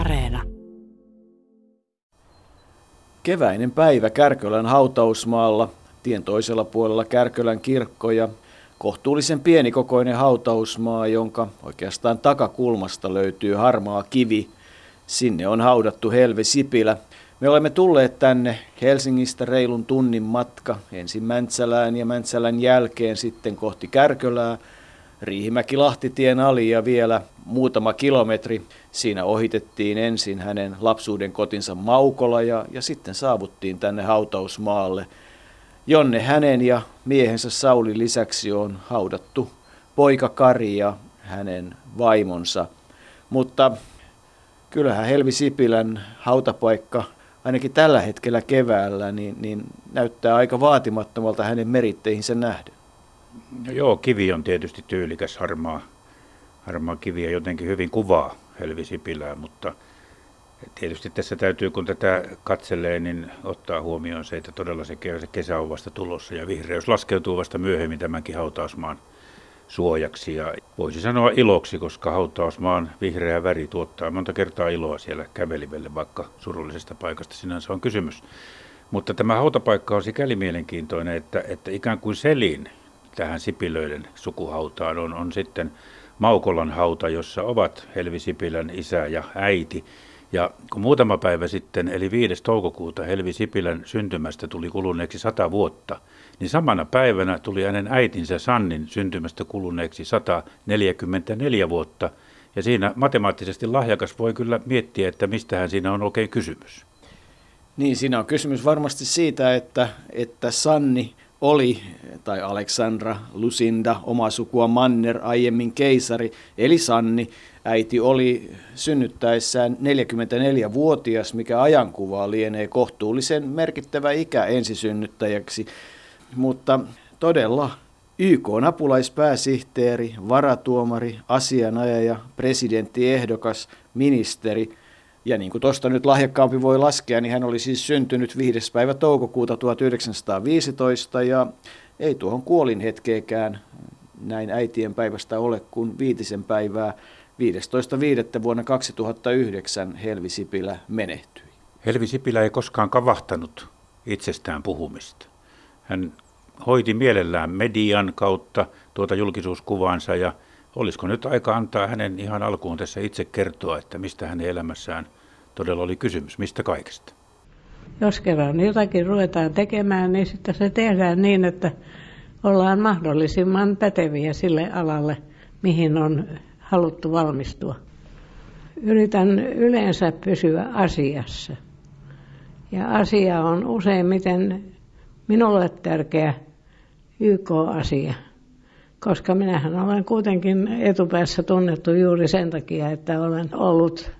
Areena. Keväinen päivä Kärkölän hautausmaalla, tien toisella puolella Kärkölän kirkko ja kohtuullisen pienikokoinen hautausmaa, jonka oikeastaan takakulmasta löytyy harmaa kivi. Sinne on haudattu Helvi Sipilä. Me olemme tulleet tänne Helsingistä reilun tunnin matka, ensin Mäntsälään ja Mäntsälän jälkeen sitten kohti Kärkölää, Riihimäki-Lahtitien ali ja vielä muutama kilometri. Siinä ohitettiin ensin hänen lapsuuden kotinsa Maukola ja sitten saavuttiin tänne hautausmaalle, jonne hänen ja miehensä Sauli lisäksi on haudattu poika Kari ja hänen vaimonsa. Mutta kyllähän Helvi Sipilän hautapaikka ainakin tällä hetkellä keväällä niin näyttää aika vaatimattomalta hänen meritteihinsä nähden. No joo, kivi on tietysti tyylikäs harmaa kivi ja jotenkin hyvin kuvaa Helvi Sipilää, mutta tietysti tässä täytyy, kun tätä katselee, niin ottaa huomioon se, että todella se kesä on vasta tulossa ja vihreys laskeutuu vasta myöhemmin tämänkin hautausmaan suojaksi ja voisi sanoa iloksi, koska hautausmaan vihreä väri tuottaa monta kertaa iloa siellä kävelivelle, vaikka surullisesta paikasta sinänsä on kysymys. Mutta tämä hautapaikka on sikäli mielenkiintoinen, että ikään kuin selin tähän Sipilöiden sukuhautaan on sitten Maukolan hauta, jossa ovat Helvi Sipilän isä ja äiti. Ja kun muutama päivä sitten, eli 5. toukokuuta Helvi Sipilän syntymästä tuli kuluneeksi 100 vuotta, niin samana päivänä tuli hänen äitinsä Sannin syntymästä kuluneeksi 144 vuotta. Ja siinä matemaattisesti lahjakas voi kyllä miettiä, että mistähän siinä on oikein kysymys. Niin, siinä on kysymys varmasti siitä, että Sanni oli, tai Aleksandra Lusinda, oma sukua Manner, aiemmin keisari, eli Sanni, äiti oli synnyttäessään 44-vuotias, mikä ajankuvaa lienee kohtuullisen merkittävä ikä ensisynnyttäjäksi. Mutta todella YK:n apulaispääsihteeri, varatuomari, asianajaja, presidenttiehdokas, ministeri. Ja niin kuin tuosta nyt lahjakkaampi voi laskea, niin hän oli siis syntynyt 5. päivä toukokuuta 1915 ja ei tuohon kuolinhetkeekään näin äitien päivästä ole kuin viitisen päivää. 15.5. vuonna 2009 Helvi Sipilä menehtyi. Helvi Sipilä ei koskaan kavahtanut itsestään puhumista. Hän hoiti mielellään median kautta tuota julkisuuskuvaansa ja olisiko nyt aika antaa hänen ihan alkuun tässä itse kertoa, että mistä hänen elämässään todella oli kysymys, mistä kaikesta? Jos kerran jotakin ruvetaan tekemään, niin sitten se tehdään niin, että ollaan mahdollisimman päteviä sille alalle, mihin on haluttu valmistua. Yritän yleensä pysyä asiassa. Ja asia on useimmiten minulle tärkeä YK-asia. Koska minähän olen kuitenkin etupäässä tunnettu juuri sen takia, että olen ollut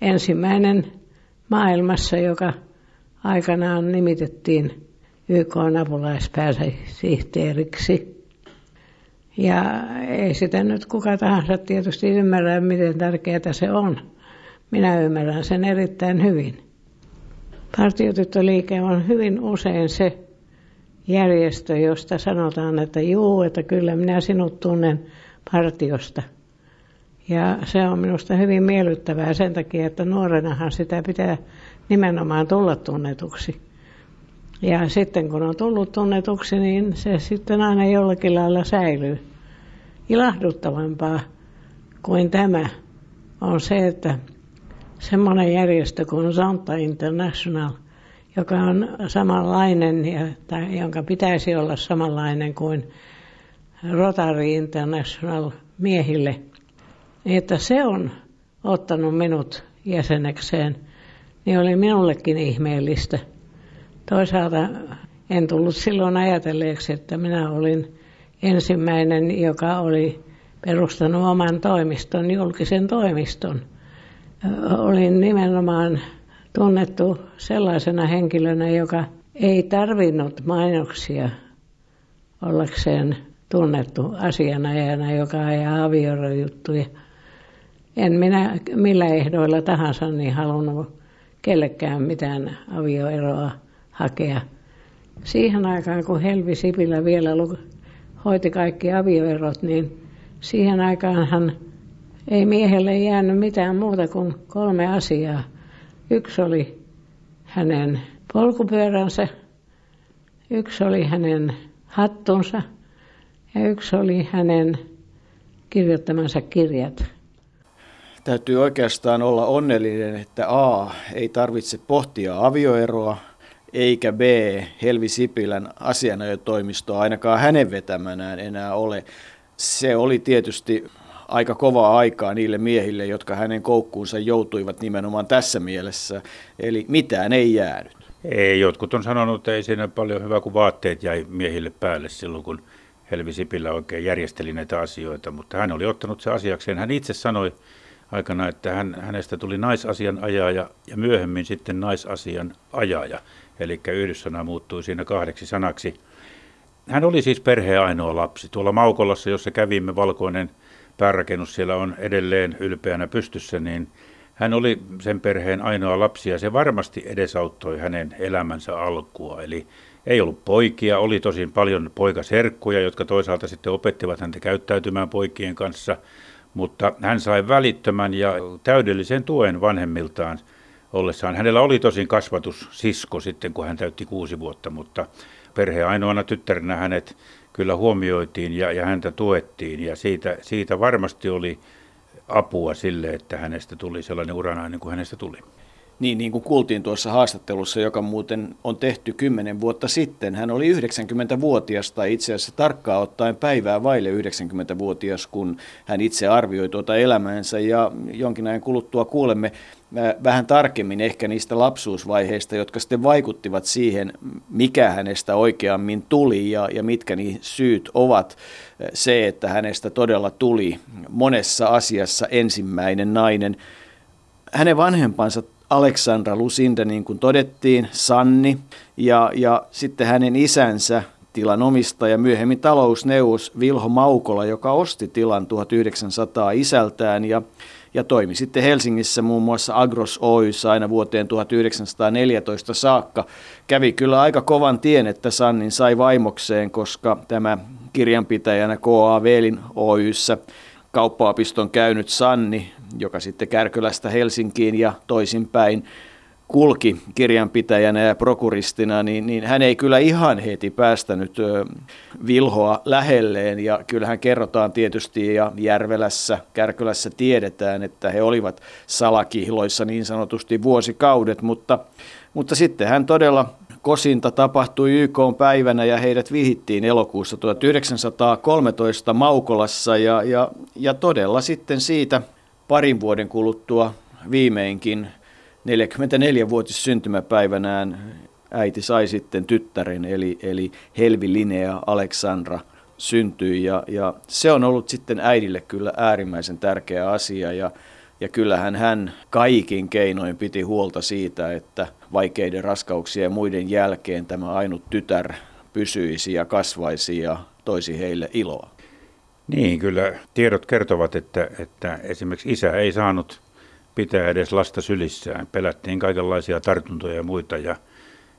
ensimmäinen maailmassa, joka aikanaan nimitettiin YK:n apulaispääsihteeriksi. Ja ei sitä nyt kuka tahansa tietysti ymmärrä, miten tärkeää se on. Minä ymmärrän sen erittäin hyvin. Partiotyttöliike on hyvin usein se järjestö, josta sanotaan, että juu, että kyllä minä sinut tunnen partiosta. Ja se on minusta hyvin miellyttävää sen takia, että nuorenahan sitä pitää nimenomaan tulla tunnetuksi. Ja sitten kun on tullut tunnetuksi, niin se sitten aina jollakin lailla säilyy. Ilahduttavampaa kuin tämä on se, että semmoinen järjestö kuin Zonta International, joka on samanlainen, tai jonka pitäisi olla samanlainen kuin Rotary International miehille, niin että se on ottanut minut jäsenekseen, niin oli minullekin ihmeellistä. Toisaalta en tullut silloin ajatelleeksi, että minä olin ensimmäinen, joka oli perustanut oman toimiston, julkisen toimiston. Olin nimenomaan tunnettu sellaisena henkilönä, joka ei tarvinnut mainoksia ollakseen tunnettu asianajana, joka ajaa avioerojuttuja. En minä millä ehdoilla tahansa niin halunnut kellekään mitään avioeroa hakea. Siihen aikaan, kun Helvi Sipilä vielä hoiti kaikki avioerot, niin siihen aikaan hän ei miehelle jäänyt mitään muuta kuin 3 asiaa. Yksi oli hänen polkupyöränsä, yksi oli hänen hattunsa ja yksi oli hänen kirjoittamansa kirjat. Täytyy oikeastaan olla onnellinen, että a. ei tarvitse pohtia avioeroa, eikä b. Helvi Sipilän asianajotoimistoa ainakaan hänen vetämänään enää ole. Se oli tietysti aika kovaa aikaa niille miehille, jotka hänen koukkuunsa joutuivat nimenomaan tässä mielessä. Eli mitään ei jäänyt. Ei, jotkut on sanonut, että ei siinä paljon hyvää, kun vaatteet jäi miehille päälle silloin, kun Helvi Sipilä oikein järjesteli näitä asioita, mutta hän oli ottanut se asiakseen. Hän itse sanoi aikana, että hänestä tuli naisasianajaja ja myöhemmin sitten naisasianajaja, eli yhdyssana muuttui siinä 2 sanaksi. Hän oli siis perheen ainoa lapsi. Tuolla Maukolassa, jossa kävimme, valkoinen päärakennus siellä on edelleen ylpeänä pystyssä, niin hän oli sen perheen ainoa lapsi ja se varmasti edesauttoi hänen elämänsä alkua. Eli ei ollut poikia, oli tosin paljon poikaserkkuja, jotka toisaalta sitten opettivat häntä käyttäytymään poikien kanssa, mutta hän sai välittömän ja täydellisen tuen vanhemmiltaan ollessaan. Hänellä oli tosin kasvatussisko sitten, kun hän täytti 6 vuotta, mutta perheen ainoana tyttärenä hänet kyllä huomioitiin ja häntä tuettiin ja siitä varmasti oli apua sille, että hänestä tuli sellainen uranainen kuin hänestä tuli. Niin kuin kuultiin tuossa haastattelussa, joka muuten on tehty 10 vuotta sitten. Hän oli 90-vuotias tai itse asiassa tarkkaan ottaen päivää vaille 90-vuotias, kun hän itse arvioi tuota elämäänsä. Ja jonkin ajan kuluttua kuulemme vähän tarkemmin ehkä niistä lapsuusvaiheista, jotka sitten vaikuttivat siihen, mikä hänestä oikeammin tuli ja mitkä niin syyt ovat. Se, että hänestä todella tuli monessa asiassa ensimmäinen nainen. Hänen vanhempansa Aleksandra Lusinda, niin kuin todettiin, Sanni, ja sitten hänen isänsä, tilanomistaja, myöhemmin talousneuvos Vilho Maukola, joka osti tilan 1900 isältään ja toimi sitten Helsingissä muun muassa Agros Oy:ssä aina vuoteen 1914 saakka. Kävi kyllä aika kovan tien, että Sannin sai vaimokseen, koska tämä kirjanpitäjänä K. A. Vellin Oy:ssä kauppaopiston käynyt Sanni, joka sitten Kärkölästä Helsinkiin ja toisinpäin kulki kirjanpitäjänä ja prokuristina, niin hän ei kyllä ihan heti päästänyt Vilhoa lähelleen. Ja kyllähän kerrotaan tietysti ja Järvelässä, Kärkölässä tiedetään, että he olivat salakihloissa niin sanotusti vuosikaudet, mutta sitten hän todella kosinta tapahtui YK:n päivänä ja heidät vihittiin elokuussa 1913 Maukolassa ja todella sitten siitä parin vuoden kuluttua viimeinkin 44-vuotis syntymäpäivänään äiti sai sitten tyttären, eli Helvi Linnea Aleksandra syntyi ja se on ollut sitten äidille kyllä äärimmäisen tärkeä asia ja kyllähän hän kaikin keinoin piti huolta siitä, että vaikeiden raskauksien ja muiden jälkeen tämä ainut tytär pysyisi ja kasvaisi ja toisi heille iloa. Niin, kyllä tiedot kertovat, että esimerkiksi isä ei saanut pitää edes lasta sylissään. Pelättiin kaikenlaisia tartuntoja ja muita. Ja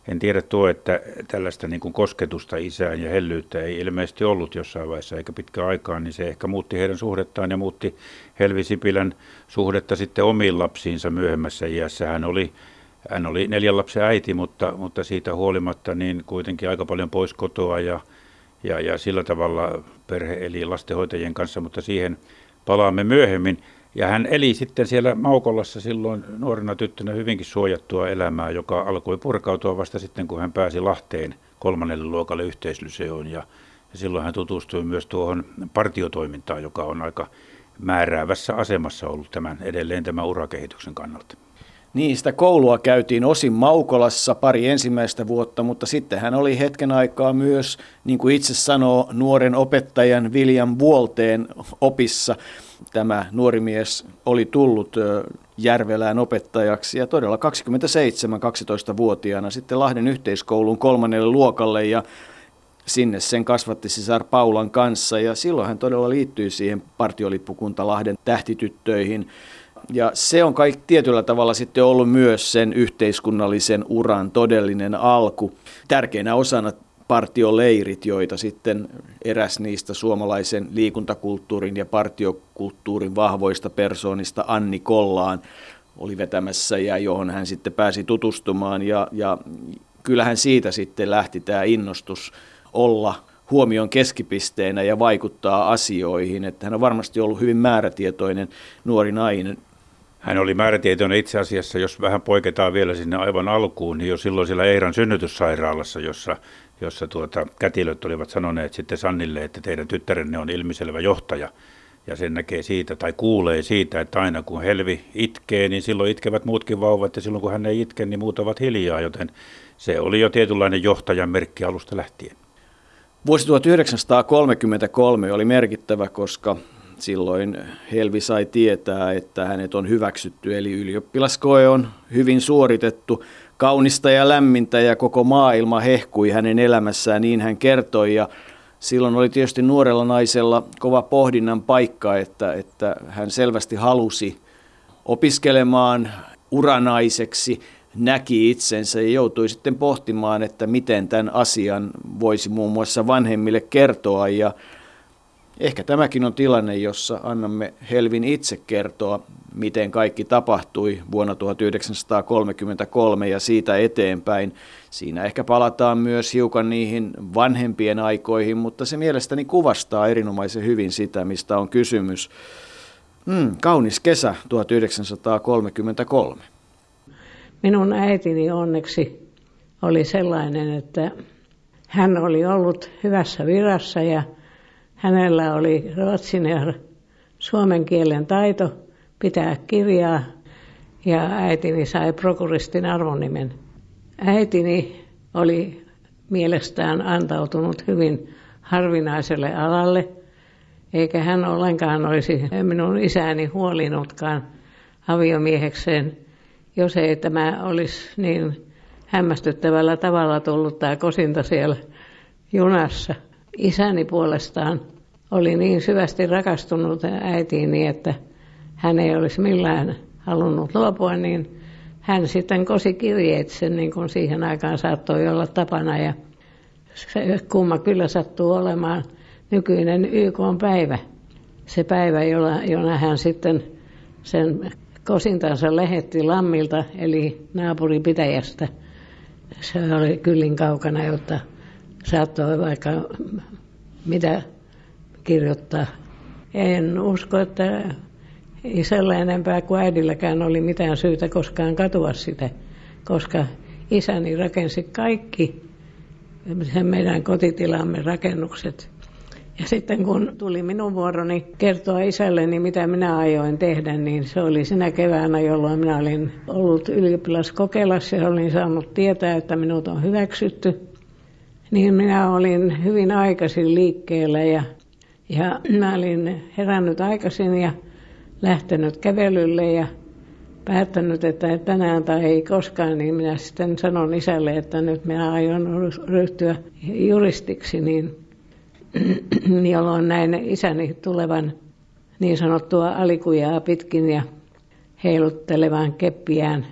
en tiedä tuo, että tällaista niin kuin kosketusta isään ja hellyyttä ei ilmeisesti ollut jossain vaiheessa eikä pitkään aikaan, niin se ehkä muutti heidän suhdettaan ja muutti Helvi Sipilän suhdetta sitten omiin lapsiinsa myöhemmässä iässä. Hän oli 4 lapsen äiti, mutta siitä huolimatta niin kuitenkin aika paljon pois kotoa ja sillä tavalla perhe eli lastenhoitajien kanssa, mutta siihen palaamme myöhemmin. Ja hän eli sitten siellä Maukolassa silloin nuorena tyttönä hyvinkin suojattua elämää, joka alkoi purkautua vasta sitten, kun hän pääsi Lahteen 3. luokalle yhteislyseoon. Ja silloin hän tutustui myös tuohon partiotoimintaan, joka on aika määräävässä asemassa ollut edelleen tämän urakehityksen kannalta. Niin, sitä koulua käytiin osin Maukolassa pari ensimmäistä vuotta, mutta sitten hän oli hetken aikaa myös, niin kuin itse sanoo, nuoren opettajan Viljan Vuolteen opissa. Tämä nuori mies oli tullut Järvelään opettajaksi ja todella 12-vuotiaana sitten Lahden yhteiskoulun 3. luokalle ja sinne sen kasvatti sisar Paulan kanssa ja silloin hän todella liittyi siihen Partiolippukunta Lahden tähtityttöihin. Ja se on kaikki tietyllä tavalla sitten ollut myös sen yhteiskunnallisen uran todellinen alku. Tärkeänä osana partioleirit, joita sitten eräs niistä suomalaisen liikuntakulttuurin ja partiokulttuurin vahvoista persoonista Anni Kollaan oli vetämässä ja johon hän sitten pääsi tutustumaan ja kyllähän siitä sitten lähti tämä innostus olla huomion keskipisteenä ja vaikuttaa asioihin, että hän on varmasti ollut hyvin määrätietoinen nuori nainen. Hän oli määrätietoinen itse asiassa, jos vähän poiketaan vielä sinne aivan alkuun, niin jo silloin siellä Eiran synnytyssairaalassa, jossa kätilöt olivat sanoneet sitten Sannille, että teidän tyttärenne on ilmiselvä johtaja. Ja sen näkee siitä tai kuulee siitä, että aina kun Helvi itkee, niin silloin itkevät muutkin vauvat ja silloin kun hän ei itke, niin muut ovat hiljaa, joten se oli jo tietynlainen johtajan merkki alusta lähtien. Vuosi 1933 oli merkittävä, koska silloin Helvi sai tietää, että hänet on hyväksytty, eli ylioppilaskoe on hyvin suoritettu, kaunista ja lämmintä ja koko maailma hehkui hänen elämässään, niin hän kertoi. Ja silloin oli tietysti nuorella naisella kova pohdinnan paikka, että hän selvästi halusi opiskelemaan uranaiseksi, näki itsensä ja joutui sitten pohtimaan, että miten tämän asian voisi muun muassa vanhemmille kertoa. Ja ehkä tämäkin on tilanne, jossa annamme Helvin itse kertoa, miten kaikki tapahtui vuonna 1933 ja siitä eteenpäin. Siinä ehkä palataan myös hiukan niihin vanhempien aikoihin, mutta se mielestäni kuvastaa erinomaisen hyvin sitä, mistä on kysymys. Kaunis kesä 1933. Minun äitini onneksi oli sellainen, että hän oli ollut hyvässä virassa ja hänellä oli ruotsin ja suomen kielen taito pitää kirjaa ja äitini sai prokuristin arvonimen. Äitini oli mielestään antautunut hyvin harvinaiselle alalle, eikä hän ollenkaan olisi minun isäni huolinutkaan aviomiehekseen, jos ei tämä olisi niin hämmästyttävällä tavalla tullut tämä kosinta siellä junassa. Isäni puolestaan oli niin syvästi rakastunut äitiini, että hän ei olisi millään halunnut luopua, niin hän sitten kosi kirjeitse, niin kuin siihen aikaan saattoi olla tapana. Ja se kumma kyllä sattuu olemaan nykyinen YK-päivä, se päivä, jona hän sitten sen kosintansa lähetti Lammilta, eli naapuripitäjästä. Se oli kyllin kaukana, jotta saattoi vaikka mitä kirjoittaa. En usko, että isällä enempää kuin äidilläkään oli mitään syytä koskaan katua sitä, koska isäni rakensi kaikki sen meidän kotitilamme rakennukset. Ja sitten kun tuli minun vuoroni kertoa isälleni, mitä minä ajoin tehdä, niin se oli sinä keväänä, jolloin minä olin ollut ylioppilaskokeilassa ja olin saanut tietää, että minut on hyväksytty. Niin minä olin hyvin aikaisin liikkeellä ja minä olin herännyt aikaisin ja lähtenyt kävelylle ja päättänyt, että tänään tai ei koskaan, niin minä sitten sanon isälle, että nyt minä aion ryhtyä juristiksi, niin jolloin näin isäni tulevan niin sanottua alikujaa pitkin ja heiluttelevan keppiään,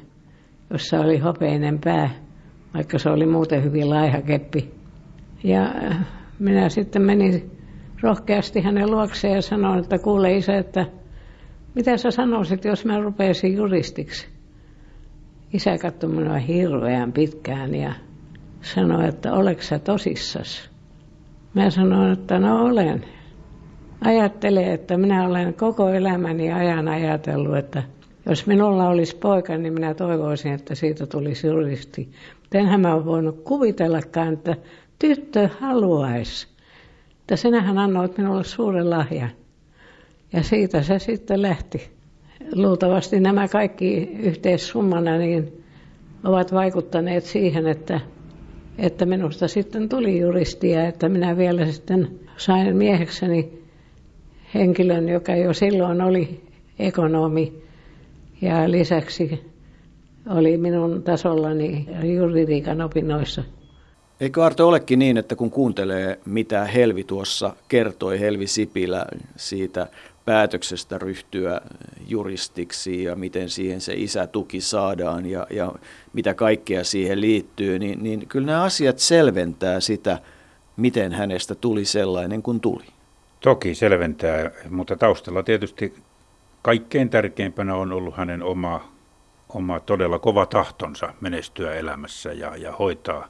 jossa oli hopeinen pää, vaikka se oli muuten hyvin laiha keppi. Ja minä sitten menin rohkeasti hänen luokseen ja sanoin, että kuule isä, että mitä sä sanoisit, jos mä rupeaisin juristiksi? Isä katsoi minua hirveän pitkään ja sanoi, että oletko sä tosissas? Mä sanoin, että no olen. Ajattele, että minä olen koko elämäni ajan ajatellut, että jos minulla olisi poika, niin minä toivoisin, että siitä tulisi juristi. Enhän mä ole voinut kuvitellakaan, että tyttö haluaisi. Että sinähän annoit minulle suuren lahjan. Ja siitä se sitten lähti. Luultavasti nämä kaikki yhteissummana niin ovat vaikuttaneet siihen, että minusta sitten tuli juristia, että minä vielä sitten sain miehekseni henkilön, joka jo silloin oli ekonomi ja lisäksi oli minun tasollani juridiikan opinnoissa. Eikö Arto olekin niin, että kun kuuntelee, mitä Helvi tuossa kertoi, Helvi Sipilä siitä päätöksestä ryhtyä juristiksi ja miten siihen se isätuki saadaan ja mitä kaikkea siihen liittyy, niin kyllä nämä asiat selventää sitä, miten hänestä tuli sellainen kuin tuli. Toki selventää, mutta taustalla tietysti kaikkein tärkeimpänä on ollut hänen oma todella kova tahtonsa menestyä elämässä ja hoitaa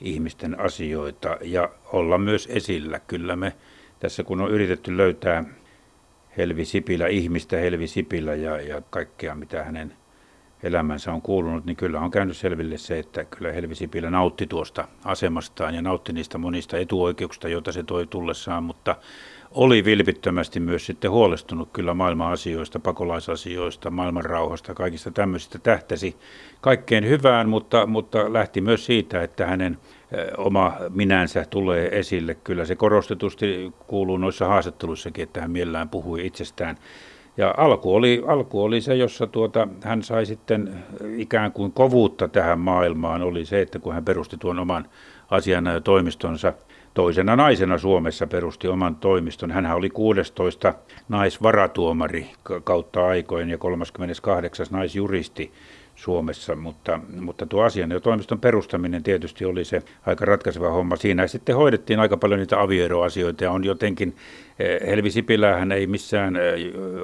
ihmisten asioita ja olla myös esillä. Kyllä me tässä kun on yritetty löytää Helvi Sipilä ja kaikkea mitä hänen elämänsä on kuulunut, niin kyllä on käynyt selville se, että kyllä Helvi Sipilä nautti tuosta asemastaan ja nautti niistä monista etuoikeuksista, joita se toi tullessaan, mutta oli vilpittömästi myös sitten huolestunut kyllä maailman asioista, pakolaisasioista, maailman rauhasta, kaikista tämmöisistä, tähtäsi kaikkeen hyvään, mutta lähti myös siitä, että hänen oma minänsä tulee esille. Kyllä se korostetusti kuuluu noissa haastatteluissakin, että hän mielellään puhui itsestään. Ja alku oli se, jossa hän sai sitten ikään kuin kovuutta tähän maailmaan, oli se, että kun hän perusti tuon oman asianajotoimistonsa, toisena naisena Suomessa perusti oman toimiston. Hänhän oli 16. naisvaratuomari kautta aikojen ja 38. naisjuristi Suomessa, mutta tuo asianajotoimiston perustaminen tietysti oli se aika ratkaiseva homma. Siinä sitten hoidettiin aika paljon niitä avioeroasioita ja on jotenkin, Helvi Sipilähän ei missään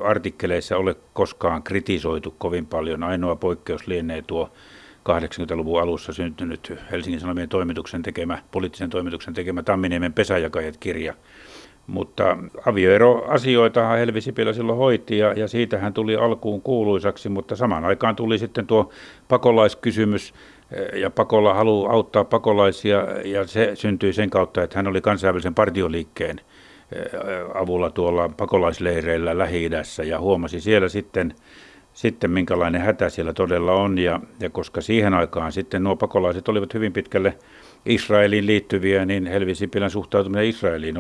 artikkeleissa ole koskaan kritisoitu kovin paljon. Ainoa poikkeus lienee tuo 80-luvun alussa syntynyt Helsingin Sanomien poliittisen toimituksen tekemä Tamminiemen pesäjakajat-kirja. Mutta avioeroasioitahan Helvi Sipilä silloin hoiti ja siitä hän tuli alkuun kuuluisaksi, mutta samaan aikaan tuli sitten tuo pakolaiskysymys ja halu auttaa pakolaisia ja se syntyi sen kautta, että hän oli kansainvälisen partioliikkeen avulla tuolla pakolaisleireillä Lähi-idässä ja huomasi siellä sitten minkälainen hätä siellä todella on ja koska siihen aikaan sitten nuo pakolaiset olivat hyvin pitkälle Israeliin liittyviä, niin Helvi Sipilän suhtautuminen Israeliin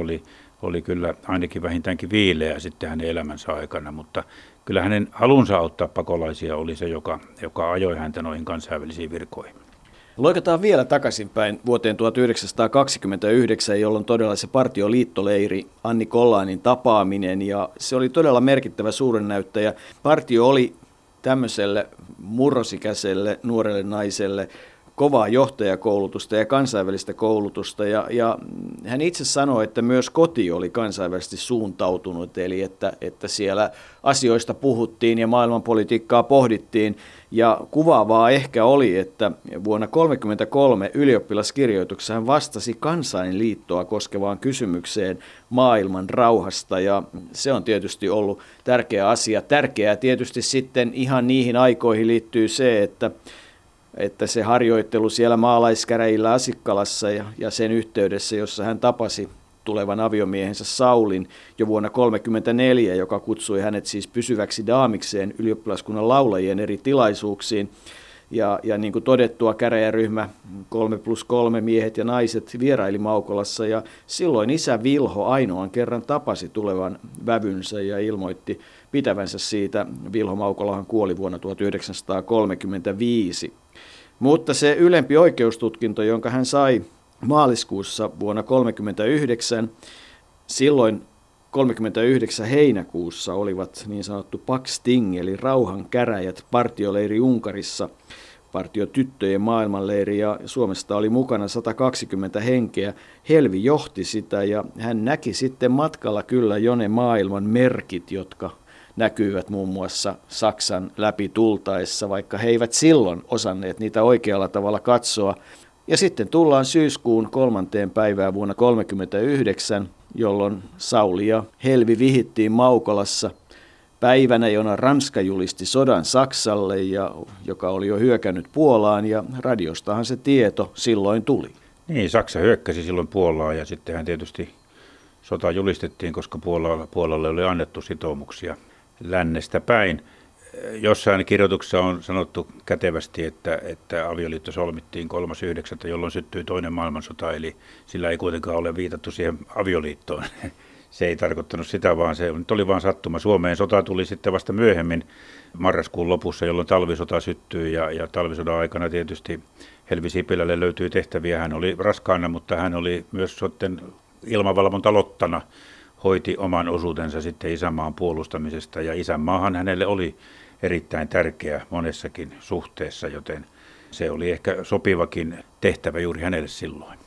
oli kyllä ainakin vähintäänkin viileä sitten hänen elämänsä aikana, mutta kyllä hänen halunsa auttaa pakolaisia oli se, joka ajoi häntä noihin kansainvälisiin virkoihin. Loikataan vielä takaisinpäin vuoteen 1929, jolloin todella se partioliittoleiri Anni Kollaanin tapaaminen ja se oli todella merkittävä suurennäyttäjä. Partio oli tämmöiselle murrosikäiselle nuorelle naiselle kovaa johtajakoulutusta ja kansainvälistä koulutusta, ja hän itse sanoi, että myös koti oli kansainvälisesti suuntautunut, eli että siellä asioista puhuttiin ja maailmanpolitiikkaa pohdittiin, ja kuvaavaa ehkä oli, että vuonna 1933 ylioppilaskirjoituksessa hän vastasi Kansainliittoa koskevaan kysymykseen maailman rauhasta, ja se on tietysti ollut tärkeä asia. Tärkeää tietysti sitten ihan niihin aikoihin liittyy se, että se harjoittelu siellä maalaiskäräjillä Asikkalassa ja sen yhteydessä, jossa hän tapasi tulevan aviomiehensä Saulin jo vuonna 1934, joka kutsui hänet siis pysyväksi daamikseen ylioppilaskunnan laulajien eri tilaisuuksiin. Ja niin kuin todettua, käräjäryhmä 3+3 miehet ja naiset vieraili Maukolassa ja silloin isä Vilho ainoan kerran tapasi tulevan vävynsä ja ilmoitti pitävänsä siitä. Vilho Maukolahan kuoli vuonna 1935. Mutta se ylempi oikeustutkinto, jonka hän sai maaliskuussa vuonna 1939, silloin 1939 heinäkuussa olivat niin sanottu Pax Ting, eli rauhankäräjät, partioleiri Unkarissa, partiotyttöjen maailmanleiri, ja Suomesta oli mukana 120 henkeä. Helvi johti sitä, ja hän näki sitten matkalla kyllä jo ne maailman merkit, jotka näkyivät muun muassa Saksan läpi tultaessa, vaikka he eivät silloin osanneet niitä oikealla tavalla katsoa. Ja sitten tullaan syyskuun 3. päivään vuonna 1939, jolloin Sauli ja Helvi vihittiin Maukolassa päivänä, jona Ranska julisti sodan Saksalle, ja joka oli jo hyökännyt Puolaan, ja radiostahan se tieto silloin tuli. Niin, Saksa hyökkäsi silloin Puolaan, ja sittenhän tietysti sota julistettiin, koska Puolalle oli annettu sitoumuksia lännestä päin. Jossain kirjoituksessa on sanottu kätevästi, että avioliitto solmittiin 3.9., jolloin syttyi toinen maailmansota, eli sillä ei kuitenkaan ole viitattu siihen avioliittoon. Se ei tarkoittanut sitä, vaan se nyt oli vain sattuma. Suomeen sota tuli sitten vasta myöhemmin marraskuun lopussa, jolloin talvisota syttyi, ja talvisodan aikana tietysti Helvi Sipilälle löytyi tehtäviä. Hän oli raskaana, mutta hän oli myös sitten ilmavalvontalottana. hoiti oman osuutensa sitten isänmaan puolustamisesta, ja isänmaahan hänelle oli erittäin tärkeä monessakin suhteessa, joten se oli ehkä sopivakin tehtävä juuri hänelle silloin.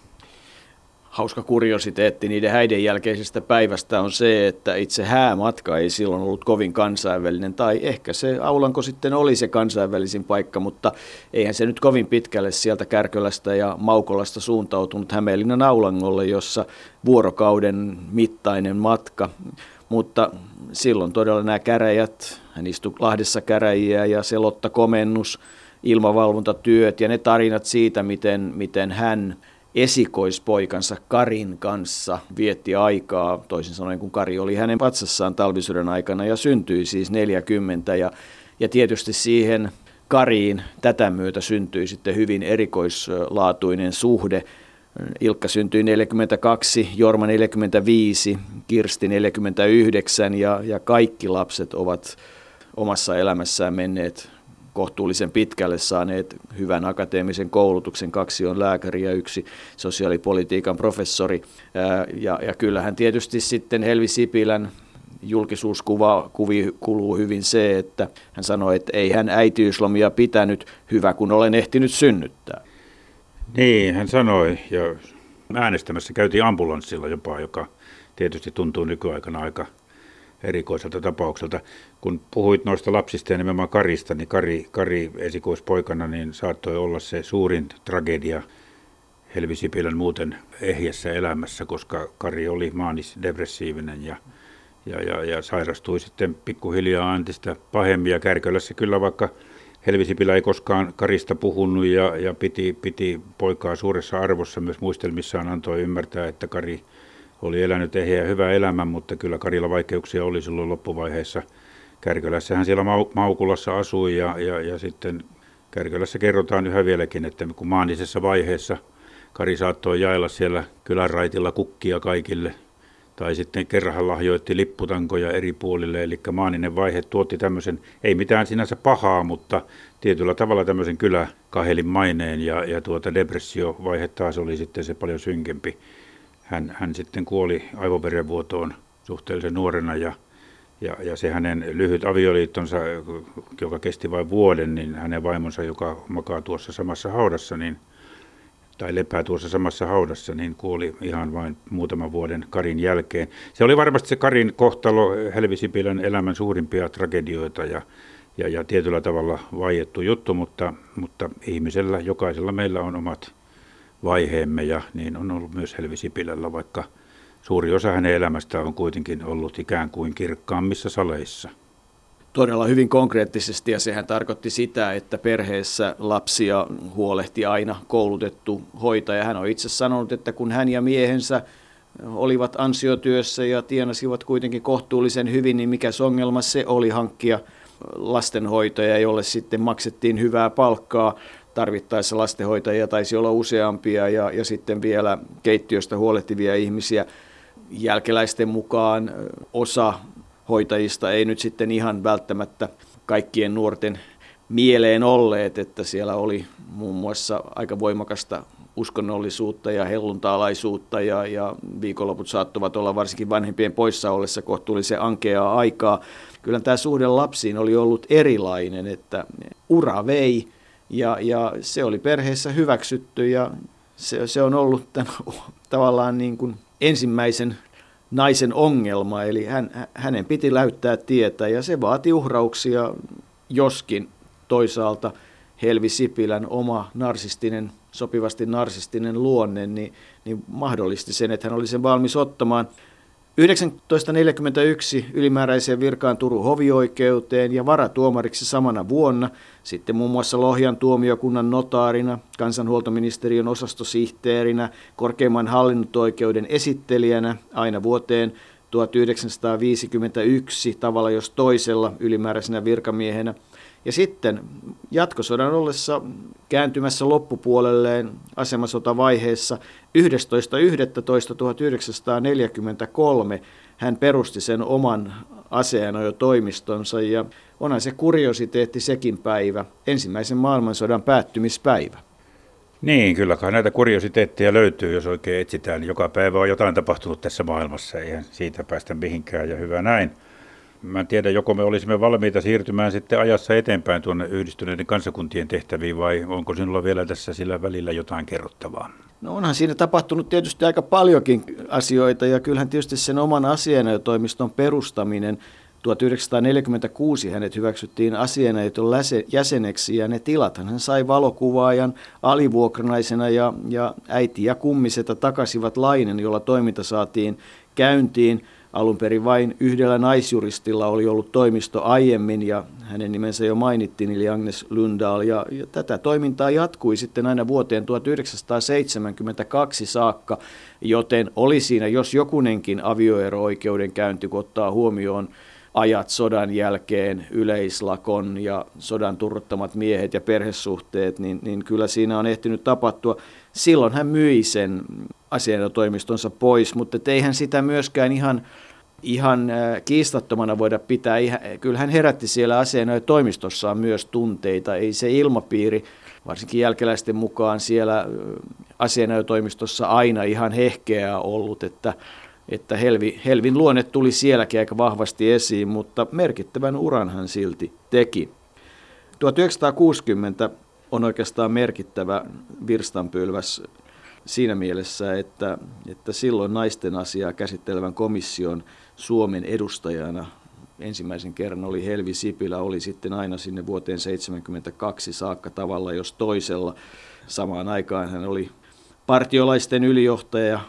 Hauska kuriositeetti niiden häiden jälkeisestä päivästä on se, että itse häämatka ei silloin ollut kovin kansainvälinen, tai ehkä se Aulanko sitten oli se kansainvälisin paikka, mutta eihän se nyt kovin pitkälle sieltä Kärkölästä ja Maukolasta suuntautunut Hämeenlinnan Aulangolle, jossa vuorokauden mittainen matka, mutta silloin todella nämä käräjät, hän istui Lahdessa käräjiä ja selottakomennus, ilmavalvontatyöt ja ne tarinat siitä, miten hän esikoispoikansa Karin kanssa vietti aikaa, toisin sanoen kun Kari oli hänen patsassaan talvisodan aikana ja syntyi siis 40 ja tietysti siihen Kariin tätä myötä syntyi sitten hyvin erikoislaatuinen suhde. Ilkka syntyi 42, Jorma 45, Kirsti 49 ja kaikki lapset ovat omassa elämässään menneet kohtuullisen pitkälle, saaneet hyvän akateemisen koulutuksen. Kaksi on lääkäri ja yksi sosiaalipolitiikan professori. Ja kyllähän tietysti sitten Helvi Sipilän julkisuuskuviin kuluu hyvin se, että hän sanoi, että ei hän äitiyslomia pitänyt, hyvä kun olen ehtinyt synnyttää. Niin, hän sanoi, ja äänestämässä käytiin ambulanssilla jopa, joka tietysti tuntuu nykyaikana aika erikoiselta tapaukselta. Kun puhuit noista lapsista ja nimenomaan Karista, niin Kari esikoispoikana niin saattoi olla se suurin tragedia Helvi Sipilän muuten ehjässä elämässä, koska Kari oli maanisdepressiivinen ja sairastui sitten pikkuhiljaa entistä pahemmin. Ja Kärkölässä kyllä, vaikka Helvi Sipilä ei koskaan Karista puhunut ja piti poikaa suuressa arvossa, myös muistelmissaan antoi ymmärtää, että Kari oli elänyt ehjä ja hyvä elämä, mutta kyllä Karilla vaikeuksia oli silloin loppuvaiheessa. Kärkölässähän siellä Maukulassa asui ja sitten Kärkölässä kerrotaan yhä vieläkin, että kun maanisessa vaiheessa Kari saattoi jailla siellä kylän raitilla kukkia kaikille tai sitten kerran lahjoitti lipputankoja eri puolille, eli maaninen vaihe tuotti tämmöisen, ei mitään sinänsä pahaa, mutta tietyllä tavalla tämmöisen kyläkahelin maineen ja depressiovaihe taas oli sitten se paljon synkempi. Hän sitten kuoli aivoverenvuotoon suhteellisen nuorena ja se hänen lyhyt avioliittonsa, joka kesti vain vuoden, niin hänen vaimonsa, joka makaa tuossa samassa haudassa, tai lepää tuossa samassa haudassa, niin kuoli ihan vain muutaman vuoden Karin jälkeen. Se oli varmasti se Karin kohtalo, Helvi Sipilän elämän suurimpia tragedioita ja tietyllä tavalla vaiettu juttu, mutta ihmisellä, jokaisella meillä on omat vaiheemme, ja niin on ollut myös Helvi Sipilällä, vaikka suuri osa hänen elämästään on kuitenkin ollut ikään kuin kirkkaammissa saleissa. Todella hyvin konkreettisesti, ja sehän tarkoitti sitä, että perheessä lapsia huolehti aina koulutettu hoitaja. Hän on itse sanonut, että kun hän ja miehensä olivat ansiotyössä ja tienasivat kuitenkin kohtuullisen hyvin, niin mikäs ongelma se oli hankkia lastenhoitaja, jolle sitten maksettiin hyvää palkkaa. Tarvittaessa lastenhoitajia taisi olla useampia ja sitten vielä keittiöstä huolehtivia ihmisiä. Jälkeläisten mukaan osa hoitajista ei nyt sitten ihan välttämättä kaikkien nuorten mieleen olleet, että siellä oli muun muassa aika voimakasta uskonnollisuutta ja helluntalaisuutta ja viikonloput saattoivat olla varsinkin vanhempien poissa ollessa kohtuullisen ankeaa aikaa. Kyllä tämä suhde lapsiin oli ollut erilainen, että ura vei. Ja se oli perheessä hyväksytty ja se on ollut tämän, tavallaan niin kuin ensimmäisen naisen ongelma, eli hänen piti läyttää tietä ja se vaati uhrauksia, joskin toisaalta Helvi Sipilän oma narsistinen, sopivasti narsistinen luonne niin mahdollisti sen, että hän oli sen valmis ottamaan. 1941 ylimääräiseen virkaan Turun hovioikeuteen ja varatuomariksi samana vuonna, sitten muun muassa Lohjan tuomiokunnan notaarina, kansanhuoltoministeriön osastosihteerinä, korkeimman hallinto-oikeuden esittelijänä aina vuoteen 1951 tavalla jos toisella ylimääräisenä virkamiehenä. Ja sitten jatkosodan ollessa kääntymässä loppupuolelleen asemasotavaiheessa 11.11.1943 hän perusti sen oman asianajotoimistonsa ja onhan se kuriositeetti sekin päivä, ensimmäisen maailmansodan päättymispäivä. Niin, kyllä kai näitä kuriositeetteja löytyy, jos oikein etsitään. Joka päivä on jotain tapahtunut tässä maailmassa, eihän siitä päästä mihinkään ja hyvä näin. Mä en tiedä, joko me olisimme valmiita siirtymään sitten ajassa eteenpäin tuonne Yhdistyneiden kansakuntien tehtäviin vai onko sinulla vielä tässä sillä välillä jotain kerrottavaa? No onhan siinä tapahtunut tietysti aika paljonkin asioita ja kyllähän tietysti sen oman asianajotoimiston perustaminen 1946 hänet hyväksyttiin asianajoton jäseneksi ja ne tilat hän sai valokuvaajan alivuokranaisena ja äiti ja kummiseta takasivat lainen, jolla toiminta saatiin käyntiin. Alun perin vain yhdellä naisjuristilla oli ollut toimisto aiemmin ja hänen nimensä jo mainittiin, eli Agnes Lundahl. Ja tätä toimintaa jatkui sitten aina vuoteen 1972 saakka, joten oli siinä jos jokunenkin avioero-oikeudenkäynti, kun ottaa huomioon ajat sodan jälkeen, yleislakon ja sodan turruttamat miehet ja perhesuhteet, niin kyllä siinä on ehtinyt tapahtua. Silloin hän myi sen asianajotoimistonsa pois, mutta eihän sitä myöskään ihan kiistattomana voida pitää. Kyllä hän herätti siellä asianajotoimistossaan myös tunteita, ei se ilmapiiri. Varsinkin jälkeläisten mukaan siellä asianajotoimistossa aina ihan hehkeää ollut, että Helvin luonne tuli sielläkin aika vahvasti esiin, mutta merkittävän uran hän silti teki. 1960 on oikeastaan merkittävä virstanpylväs siinä mielessä, että silloin naisten asiaa käsittelevän komission Suomen edustajana ensimmäisen kerran oli Helvi Sipilä, oli sitten aina sinne vuoteen 1972 saakka tavalla jos toisella. Samaan aikaan hän oli partiolaisten ylijohtaja,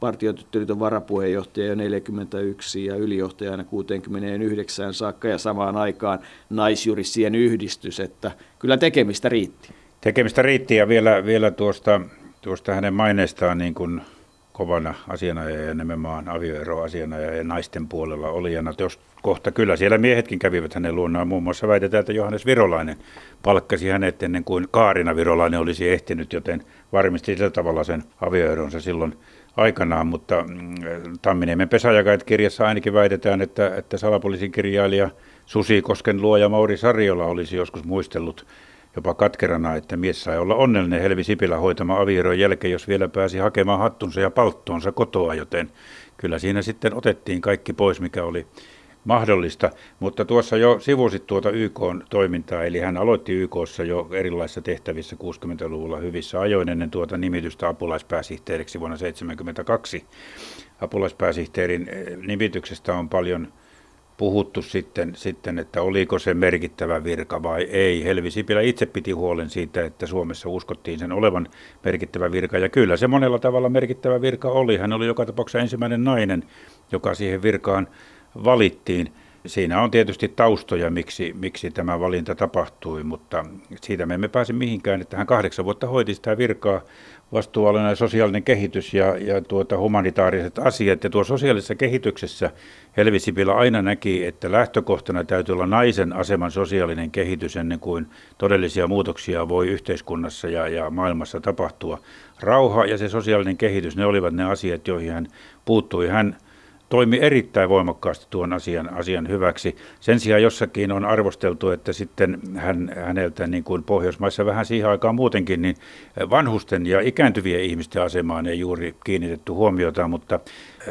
partiotyttöliiton varapuheenjohtaja jo 1941 ja ylijohtaja aina 1969 saakka ja samaan aikaan naisjuristien yhdistys, että kyllä tekemistä riitti. Tekemistä riitti ja vielä tuosta hänen maineestaan niin kuin kovana asianajajana nimenomaan avioero-asianajajana ja naisten puolella olijana. Jos kohta kyllä siellä miehetkin kävivät hänen luonnaan, muun muassa väitetään, että Johannes Virolainen palkkasi hänet ennen kuin Kaarina Virolainen olisi ehtinyt, joten varmisti sillä tavalla sen avioeronsa silloin aikanaan, mutta Tamminiemen pesäjakajat kirjassa ainakin väitetään, että salapoliisin kirjailija Susikosken luoja Mauri Sariola olisi joskus muistellut jopa katkerana, että mies sai olla onnellinen Helvi Sipilä hoitama avioeron jälkeen, jos vielä pääsi hakemaan hattunsa ja palttoonsa kotoa, joten kyllä siinä sitten otettiin kaikki pois, mikä oli mahdollista. Mutta tuossa jo sivusit tuota YK-toimintaa, eli hän aloitti YK:ssa jo erilaisissa tehtävissä 60-luvulla hyvissä ajoin ennen tuota nimitystä apulaispääsihteeriksi vuonna 1972. Apulaispääsihteerin nimityksestä on paljon puhuttu sitten, että oliko se merkittävä virka vai ei. Helvi Sipilä itse piti huolen siitä, että Suomessa uskottiin sen olevan merkittävä virka, ja kyllä se monella tavalla merkittävä virka oli. Hän oli joka tapauksessa ensimmäinen nainen, joka siihen virkaan valittiin. Siinä on tietysti taustoja, miksi tämä valinta tapahtui, mutta siitä me emme pääse mihinkään, että hän 8 vuotta hoiti sitä virkaa, vastuualueena sosiaalinen kehitys ja humanitaariset asiat. Ja tuo sosiaalisessa kehityksessä Helvi Sipilä aina näki, että lähtökohtana täytyy olla naisen aseman sosiaalinen kehitys ennen kuin todellisia muutoksia voi yhteiskunnassa ja maailmassa tapahtua. Rauha ja se sosiaalinen kehitys, ne olivat ne asiat, joihin hän puuttui. Hän toimi erittäin voimakkaasti tuon asian hyväksi. Sen sijaan jossakin on arvosteltu, että sitten häneltä niin kuin Pohjoismaissa vähän siihen aikaan muutenkin, niin vanhusten ja ikääntyvien ihmisten asemaan ei juuri kiinnitetty huomiota, mutta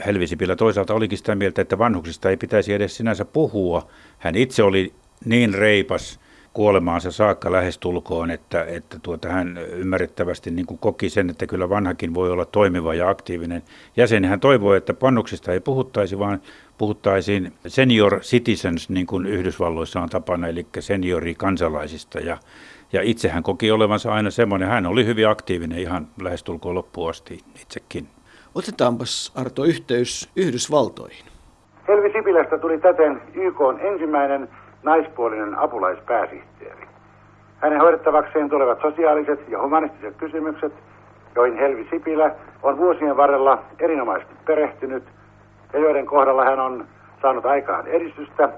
Helvi Sipilä toisaalta olikin sitä mieltä, että vanhuksista ei pitäisi edes sinänsä puhua. Hän itse oli niin reipas kuolemaansa saakka lähestulkoon, että hän ymmärrettävästi niin kuin koki sen, että kyllä vanhakin voi olla toimiva ja aktiivinen jäsen. Hän toivoi, että vanhuksista ei puhuttaisi, vaan puhuttaisiin senior citizens, niin kuin Yhdysvalloissa on tapana, eli seniorikansalaisista. Ja itse hän koki olevansa aina semmoinen. Hän oli hyvin aktiivinen ihan lähestulkoon loppuun asti itsekin. Otetaanpas, Arto, yhteys Yhdysvaltoihin. Helvi Sipilästä tuli täten YK:n ensimmäinen naispuolinen apulaispääsihteeri. Hänen hoidettavakseen tulevat sosiaaliset ja humanistiset kysymykset, joihin Helvi Sipilä on vuosien varrella erinomaisesti perehtynyt ja joiden kohdalla hän on saanut aikaan edistystä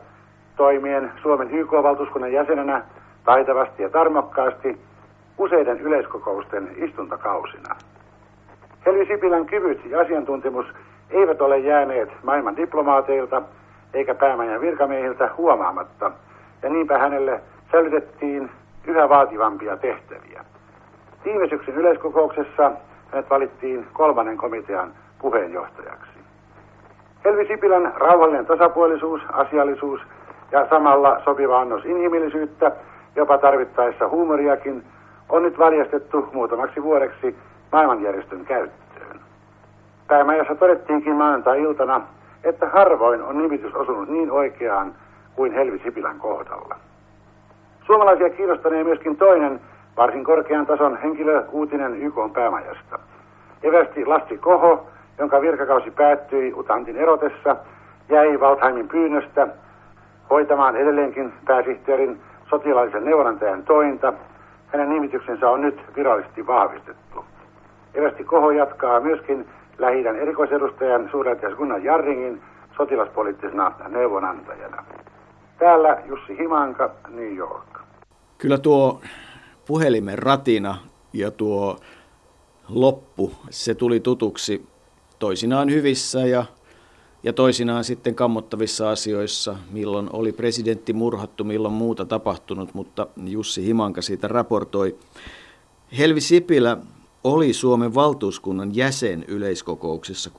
toimien Suomen YK-valtuuskunnan jäsenenä taitavasti ja tarmokkaasti useiden yleiskokousten istuntokausina. Helvi Sipilän kyvyt ja asiantuntemus eivät ole jääneet maailman diplomaateilta eikä päämajan virkamiehiltä huomaamatta, ja niinpä hänelle sälytettiin yhä vaativampia tehtäviä. Viime syksyn yleiskokouksessa hänet valittiin 3. komitean puheenjohtajaksi. Helvi Sipilän rauhallinen tasapuolisuus, asiallisuus ja samalla sopiva annos inhimillisyyttä, jopa tarvittaessa huumoriakin, on nyt valjastettu muutamaksi vuodeksi maailmanjärjestön käyttöön. Päämajassa todettiinkin maanantai-iltana, että harvoin on nimitys osunut niin oikeaan kuin Helvi Sipilän kohdalla. Suomalaisia kiinnostanee myöskin toinen, varsin korkean tason henkilöuutinen YK:n päämajasta. Evästi Lasti Koho, jonka virkakausi päättyi Utantin erotessa, jäi Waldheimin pyynnöstä hoitamaan edelleenkin pääsihteerin sotilaallisen neuvonantajan tointa. Hänen nimityksensä on nyt virallisesti vahvistettu. Evästi Koho jatkaa myöskin Lähi-idän erikoisedustajan suurlähettiläs Gunnar Jarringin sotilaspoliittisena neuvonantajana. Täällä Jussi Himanka, New York. Kyllä tuo puhelimen ratina ja tuo loppu, se tuli tutuksi toisinaan hyvissä ja toisinaan sitten kammottavissa asioissa, milloin oli presidentti murhattu, milloin muuta tapahtunut, mutta Jussi Himanka siitä raportoi. Helvi Sipilä oli Suomen valtuuskunnan jäsen yleiskokouksessa 66-71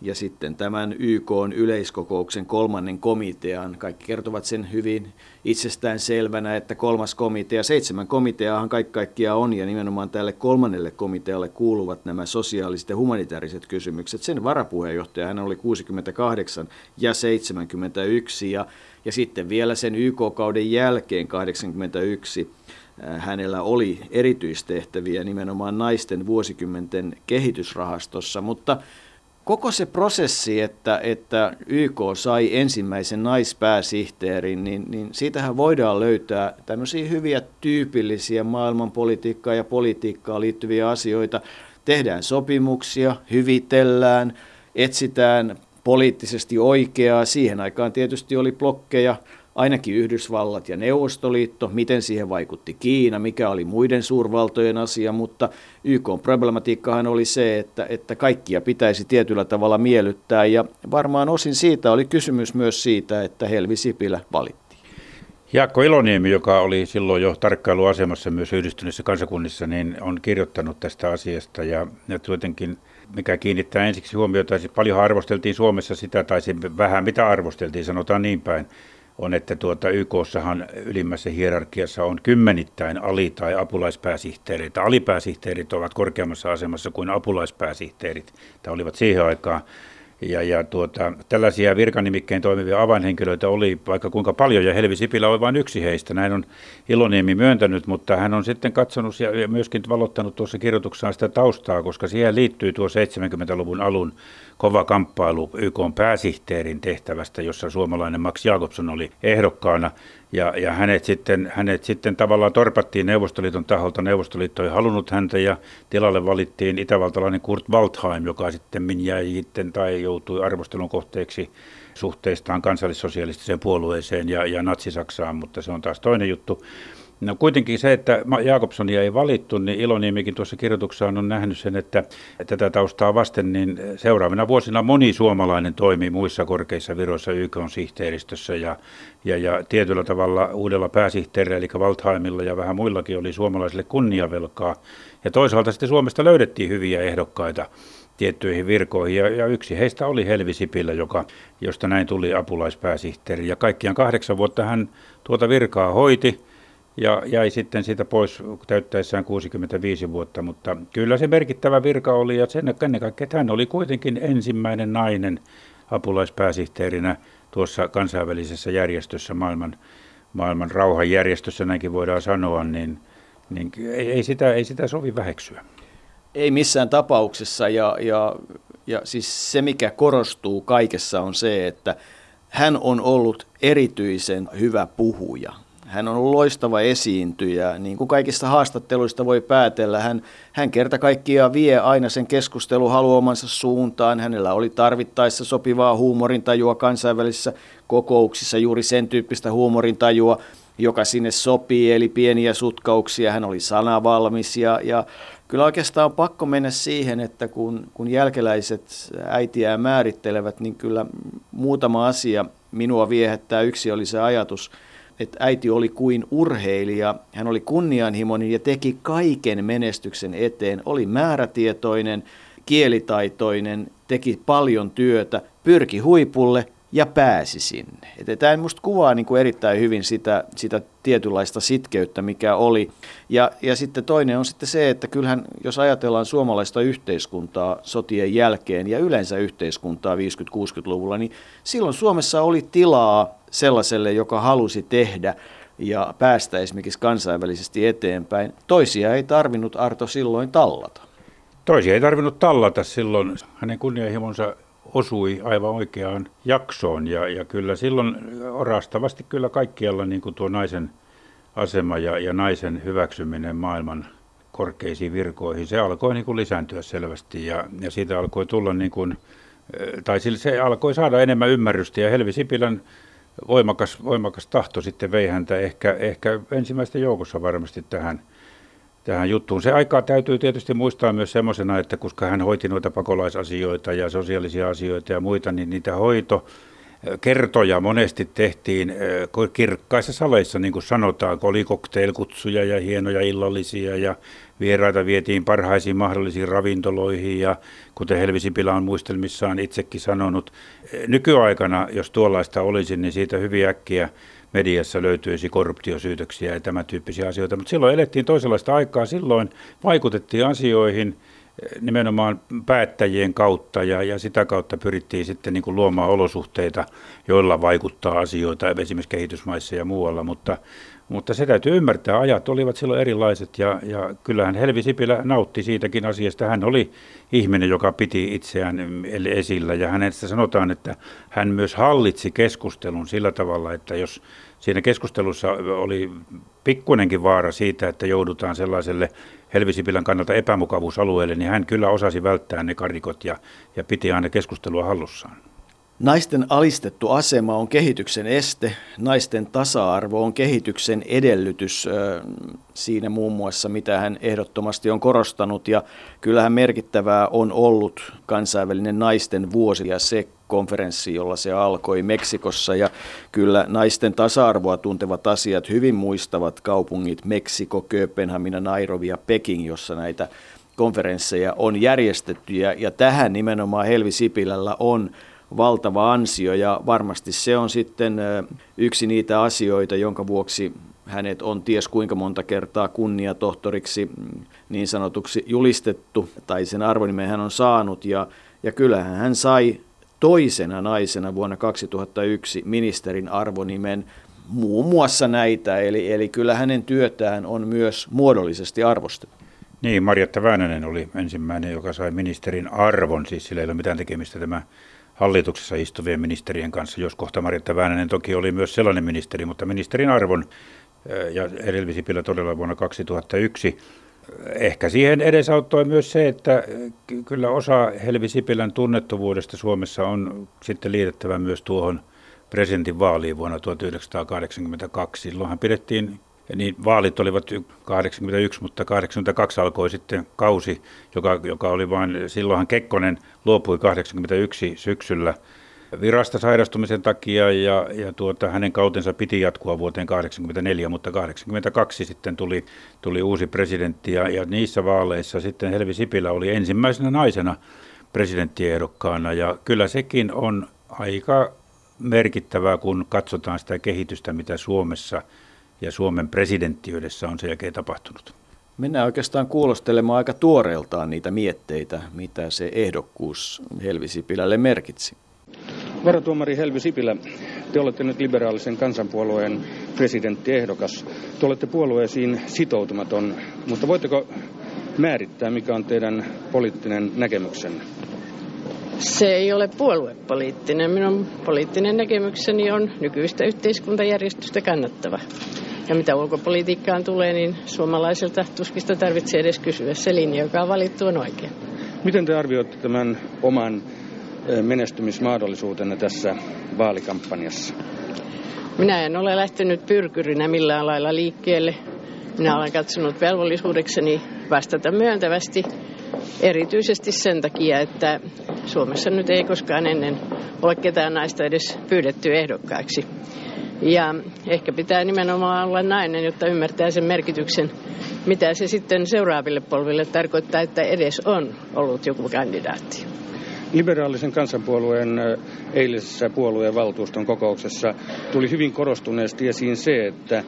ja sitten tämän YK:n yleiskokouksen 3. komitean. Kaikki kertovat sen hyvin itsestään selvänä, että 3. komitea, 7 komiteaahan kaikkia on, ja nimenomaan tälle 3. komitealle kuuluvat nämä sosiaaliset ja humanitaariset kysymykset. Sen varapuheenjohtaja hän oli 68 ja 71 ja sitten vielä sen YK-kauden jälkeen 81 hänellä oli erityistehtäviä nimenomaan naisten vuosikymmenten kehitysrahastossa, mutta koko se prosessi, että YK sai ensimmäisen naispääsihteerin, niin siitähän voidaan löytää tämmöisiä hyviä tyypillisiä maailmanpolitiikkaa ja politiikkaa liittyviä asioita. Tehdään sopimuksia, hyvitellään, etsitään poliittisesti oikeaa. Siihen aikaan tietysti oli blokkeja, ainakin Yhdysvallat ja Neuvostoliitto, miten siihen vaikutti Kiina, mikä oli muiden suurvaltojen asia, mutta YK:n problematiikkahan oli se, että kaikkia pitäisi tietyllä tavalla miellyttää, ja varmaan osin siitä oli kysymys myös siitä, että Helvi Sipilä valittiin. Jaakko Iloniemi, joka oli silloin jo tarkkailuasemassa myös Yhdistyneissä kansakunnissa, niin on kirjoittanut tästä asiasta, ja jotenkin mikä kiinnittää ensiksi huomiota, paljonhan arvosteltiin Suomessa sitä, tai vähän mitä arvosteltiin, sanotaan niin päin, on, että YK:ssahan ylimmässä hierarkiassa on kymmenittäin ali- tai apulaispääsihteereitä. Alipääsihteerit ovat korkeammassa asemassa kuin apulaispääsihteerit, tai olivat siihen aikaan. Tällaisia virkanimikkeen toimivia avainhenkilöitä oli vaikka kuinka paljon, ja Helvi Sipilä oli vain yksi heistä. Näin on Iloniemi myöntänyt, mutta hän on sitten katsonut ja myöskin valottanut tuossa kirjoituksessaan sitä taustaa, koska siihen liittyy tuo 70-luvun alun kova kamppailu YK:n pääsihteerin tehtävästä, jossa suomalainen Max Jakobson oli ehdokkaana. Ja hänet sitten tavallaan torpattiin Neuvostoliiton taholta. Neuvostoliitto ei halunnut häntä, ja tilalle valittiin itävaltalainen Kurt Waldheim, joka sitten joutui arvostelun kohteeksi suhteistaan kansallissosialistiseen puolueeseen ja natsi-Saksaan, mutta se on taas toinen juttu. No kuitenkin se, että Jakobsonia ei valittu, niin Iloniemikin tuossa kirjoituksessaan on nähnyt sen, että tätä taustaa vasten niin seuraavina vuosina moni suomalainen toimii muissa korkeissa viroissa YK:n sihteeristössä ja tietyllä tavalla uudella pääsihteerillä, eli Waldheimilla ja vähän muillakin oli suomalaisille kunniavelkaa. Ja toisaalta sitten Suomesta löydettiin hyviä ehdokkaita tiettyihin virkoihin, ja yksi heistä oli Helvi Sipilä, josta näin tuli apulaispääsihteeri. Ja kaikkiaan 8 vuotta hän tuota virkaa hoiti, ja jäi sitten siitä pois täyttäessään 65 vuotta, mutta kyllä se merkittävä virka oli, ja sen ennen kaikkea, että hän oli kuitenkin ensimmäinen nainen apulaispääsihteerinä tuossa kansainvälisessä järjestössä, maailman rauhanjärjestössä, näinkin voidaan sanoa, niin ei sitä sovi väheksyä. Ei missään tapauksessa, ja siis se, mikä korostuu kaikessa, on se, että hän on ollut erityisen hyvä puhuja. Hän on ollut loistava esiintyjä, niin kuin kaikista haastatteluista voi päätellä. Hän kerta kaikkiaan vie aina sen keskustelun haluamansa suuntaan. Hänellä oli tarvittaessa sopivaa huumorintajua kansainvälisissä kokouksissa, juuri sen tyyppistä huumorintajua, joka sinne sopii, eli pieniä sutkauksia. Hän oli sanavalmis, ja kyllä oikeastaan on pakko mennä siihen, että kun jälkeläiset äitiään määrittelevät, niin kyllä muutama asia minua viehättää. Yksi oli se ajatus, että äiti oli kuin urheilija. Hän oli kunnianhimoinen ja teki kaiken menestyksen eteen. Oli määrätietoinen, kielitaitoinen, teki paljon työtä, pyrki huipulle ja pääsi sinne. Tämä minusta kuvaa niin kuin erittäin hyvin sitä tietynlaista sitkeyttä, mikä oli. Ja sitten toinen on sitten se, että kyllähän jos ajatellaan suomalaista yhteiskuntaa sotien jälkeen ja yleensä yhteiskuntaa 50-60-luvulla, niin silloin Suomessa oli tilaa sellaiselle, joka halusi tehdä ja päästä esimerkiksi kansainvälisesti eteenpäin. Toisia ei tarvinnut Arto silloin tallata. Toisia ei tarvinnut tallata silloin. Hänen kunnianhimonsa osui aivan oikeaan jaksoon ja kyllä silloin orastavasti kyllä kaikkialla niin kuin tuo naisen asema ja naisen hyväksyminen maailman korkeisiin virkoihin, se alkoi niin kuin lisääntyä selvästi ja siitä alkoi tulla niin kuin, tai se alkoi saada enemmän ymmärrystä ja Helvi Sipilän voimakas tahto sitten vei häntä ehkä ensimmäisten joukossa varmasti tähän juttuun. Se aikaa täytyy tietysti muistaa myös semmoisena, että koska hän hoiti noita pakolaisasioita ja sosiaalisia asioita ja muita, niin niitä hoitokertoja monesti tehtiin kirkkaissa saleissa, niin kuin sanotaan, kun oli cocktailkutsuja ja hienoja illallisia ja vieraita vietiin parhaisiin mahdollisiin ravintoloihin ja kuten Helvi Sipilä on muistelmissaan itsekin sanonut, nykyaikana, jos tuollaista olisi, niin siitä hyvin äkkiä mediassa löytyisi korruptiosyytöksiä ja tämän tyyppisiä asioita, mutta silloin elettiin toisenlaista aikaa, silloin vaikutettiin asioihin nimenomaan päättäjien kautta ja sitä kautta pyrittiin sitten niin kuin luomaan olosuhteita, joilla vaikuttaa asioita esimerkiksi kehitysmaissa ja muualla, mutta se täytyy ymmärtää, ajat olivat silloin erilaiset ja kyllähän Helvi Sipilä nautti siitäkin asiasta. Hän oli ihminen, joka piti itseään esillä ja hänestä sanotaan, että hän myös hallitsi keskustelun sillä tavalla, että jos siinä keskustelussa oli pikkuinenkin vaara siitä, että joudutaan sellaiselle Helvi Sipilän kannalta epämukavuusalueelle, niin hän kyllä osasi välttää ne karikot ja piti aina keskustelua hallussaan. Naisten alistettu asema on kehityksen este, naisten tasa-arvo on kehityksen edellytys siinä muun muassa, mitä hän ehdottomasti on korostanut. Ja kyllähän merkittävää on ollut kansainvälinen naisten vuosi ja se konferenssi, jolla se alkoi Meksikossa. Ja kyllä naisten tasa-arvoa tuntevat asiat hyvin muistavat kaupungit Meksiko, Kööpenhamina, Nairobi ja Peking, jossa näitä konferensseja on järjestetty. Ja tähän nimenomaan Helvi Sipilällä on valtava ansio ja varmasti se on sitten yksi niitä asioita, jonka vuoksi hänet on ties kuinka monta kertaa kunniatohtoriksi niin sanotuksi julistettu tai sen arvonimen hän on saanut ja kyllähän hän sai toisena naisena vuonna 2001 ministerin arvonimen muun muassa näitä, eli kyllä hänen työtään on myös muodollisesti arvostettu. Niin, Marjatta Väänänen oli ensimmäinen, joka sai ministerin arvon, siis sillä ei ole mitään tekemistä tämä hallituksessa istuvien ministerien kanssa. Jos kohta Marjatta Väänänen toki oli myös sellainen ministeri, mutta ministerin arvon ja Helvi Sipilä todella vuonna 2001. Ehkä siihen edesauttoi myös se, että kyllä osa Helvi Sipilän tunnettuvuudesta Suomessa on sitten liitettävä myös tuohon presidentinvaaliin vuonna 1982. Silloinhan pidettiin, niin vaalit olivat 81, mutta 82 alkoi sitten kausi, joka oli vain, silloinhan Kekkonen luopui 81 syksyllä virasta sairastumisen takia ja hänen kautensa piti jatkua vuoteen 84, mutta 82 sitten tuli uusi presidentti ja niissä vaaleissa sitten Helvi Sipilä oli ensimmäisenä naisena presidenttiehdokkaana ja kyllä sekin on aika merkittävää, kun katsotaan sitä kehitystä, mitä Suomessa ja Suomen presidenttiydessä on sen jälkeen tapahtunut. Mennään oikeastaan kuulostelemaan aika tuoreeltaan niitä mietteitä, mitä se ehdokkuus Helvi Sipilälle merkitsi. Varatuomari Helvi Sipilä, te olette nyt liberaalisen kansanpuolueen presidenttiehdokas. Te olette puolueisiin sitoutumaton, mutta voitteko määrittää, mikä on teidän poliittinen näkemyksenne? Se ei ole puoluepoliittinen. Minun poliittinen näkemykseni on nykyistä yhteiskuntajärjestystä kannattava. Ja mitä ulkopolitiikkaan tulee, niin suomalaiselta tuskista tarvitsee edes kysyä, se linja, joka on valittu, on oikea. Miten te arvioitte tämän oman menestymismahdollisuutenne tässä vaalikampanjassa? Minä en ole lähtenyt pyrkyrinä millään lailla liikkeelle. Minä olen katsonut velvollisuudekseni vastata myöntävästi. Erityisesti sen takia, että Suomessa nyt ei koskaan ennen ole ketään naista edes pyydetty ehdokkaaksi. Ja ehkä pitää nimenomaan olla nainen, jotta ymmärtää sen merkityksen, mitä se sitten seuraaville polville tarkoittaa, että edes on ollut joku kandidaatti. Liberaalisen kansanpuolueen eilisessä puolueen valtuuston kokouksessa tuli hyvin korostuneesti esiin se, että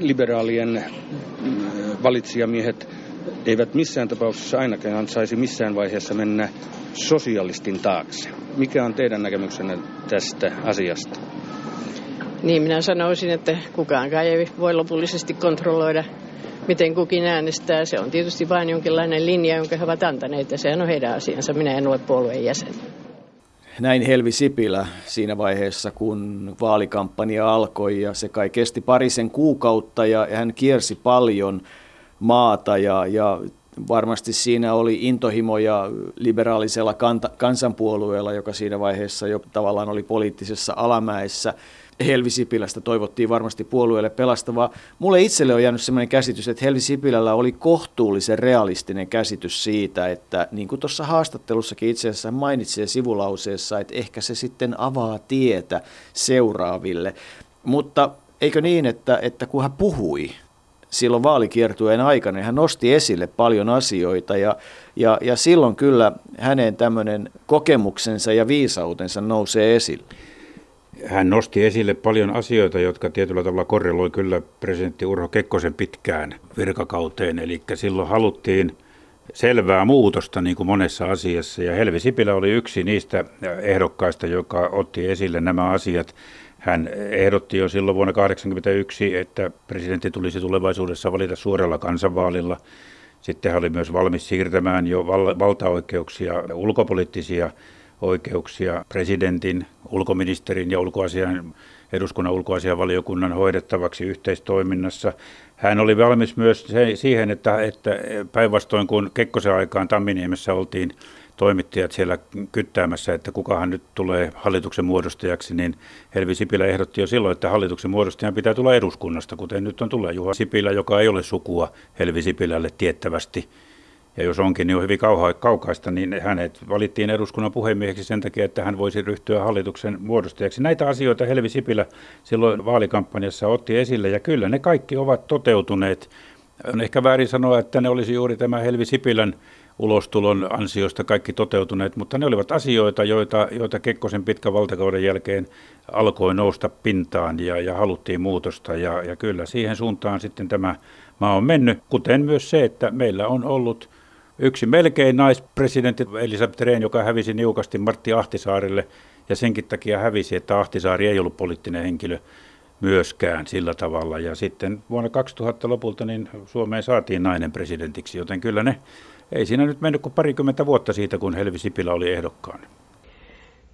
liberaalien valitsijamiehet eivät missään tapauksessa ainakaan saisi missään vaiheessa mennä sosialistin taakse. Mikä on teidän näkemyksenne tästä asiasta? Niin, minä sanoisin, että kukaankaan ei voi lopullisesti kontrolloida, miten kukin äänestää. Se on tietysti vain jonkinlainen linja, jonka he ovat antaneet, ja sehän on heidän asiansa. Minä en ole puolueen jäsen. Näin Helvi Sipilä siinä vaiheessa, kun vaalikampanja alkoi, ja se kai kesti parisen kuukautta, ja hän kiersi paljon maata, ja varmasti siinä oli intohimoja liberaalisella kansanpuolueella, joka siinä vaiheessa jo tavallaan oli poliittisessa alamäessä. Helvi Sipilästä toivottiin varmasti puolueelle pelastavaa. Mulle itselle on jäänyt sellainen käsitys, että Helvi Sipilällä oli kohtuullisen realistinen käsitys siitä, että niin kuin tuossa haastattelussakin itse asiassa mainitsi sivulauseessa, että ehkä se sitten avaa tietä seuraaville. Mutta eikö niin, että kun hän puhui silloin vaalikiertueen aikana, hän nosti esille paljon asioita ja silloin kyllä hänen tämmöinen kokemuksensa ja viisautensa nousee esille. Hän nosti esille paljon asioita, jotka tietyllä tavalla korreloi kyllä presidentti Urho Kekkosen pitkään virkakauteen. Eli silloin haluttiin selvää muutosta niin kuin monessa asiassa. Ja Helvi Sipilä oli yksi niistä ehdokkaista, joka otti esille nämä asiat. Hän ehdotti jo silloin vuonna 1981, että presidentti tulisi tulevaisuudessa valita suoralla kansanvaalilla. Sitten hän oli myös valmis siirtämään jo valtaoikeuksia, ulkopoliittisia oikeuksia presidentin, ulkoministerin ja eduskunnan ulkoasianvaliokunnan hoidettavaksi yhteistoiminnassa. Hän oli valmis myös siihen, että päinvastoin kun Kekkosen aikaan Tamminiemessä oltiin toimittajat siellä kyttäämässä, että kukahan nyt tulee hallituksen muodostajaksi, niin Helvi Sipilä ehdotti jo silloin, että hallituksen muodostajan pitää tulla eduskunnasta, kuten nyt on tullut Juha Sipilä, joka ei ole sukua Helvi Sipilälle tiettävästi. Ja jos onkin, niin on hyvin kaukaista, niin hänet valittiin eduskunnan puhemieheksi sen takia, että hän voisi ryhtyä hallituksen muodostajaksi. Näitä asioita Helvi Sipilä silloin vaalikampanjassa otti esille, ja kyllä ne kaikki ovat toteutuneet. On ehkä väärin sanoa, että ne olisi juuri tämä Helvi Sipilän ulostulon ansiosta kaikki toteutuneet, mutta ne olivat asioita, joita Kekkosen pitkän valtakauden jälkeen alkoi nousta pintaan ja haluttiin muutosta. Ja kyllä siihen suuntaan sitten tämä maa on mennyt, kuten myös se, että meillä on ollut yksi melkein naispresidentti Elisabeth Rehn, joka hävisi niukasti Martti Ahtisaarelle, ja senkin takia hävisi, että Ahtisaari ei ollut poliittinen henkilö myöskään sillä tavalla. Ja sitten vuonna 2000 lopulta niin Suomeen saatiin nainen presidentiksi, joten kyllä ne ei siinä nyt mennyt kuin parikymmentä vuotta siitä, kun Helvi Sipilä oli ehdokkaana.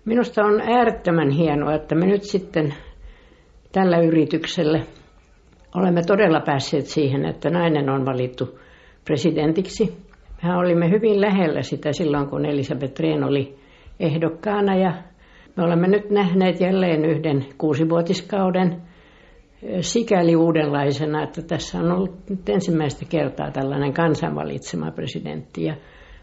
Minusta on äärettömän hienoa, että me nyt sitten tällä yrityksellä olemme todella päässeet siihen, että nainen on valittu presidentiksi. Mehän olimme hyvin lähellä sitä silloin, kun Elisabeth Rehn oli ehdokkaana, ja me olemme nyt nähneet jälleen yhden 6-vuotiskauden sikäli uudenlaisena, että tässä on ollut nyt ensimmäistä kertaa tällainen kansan valitsema presidentti, ja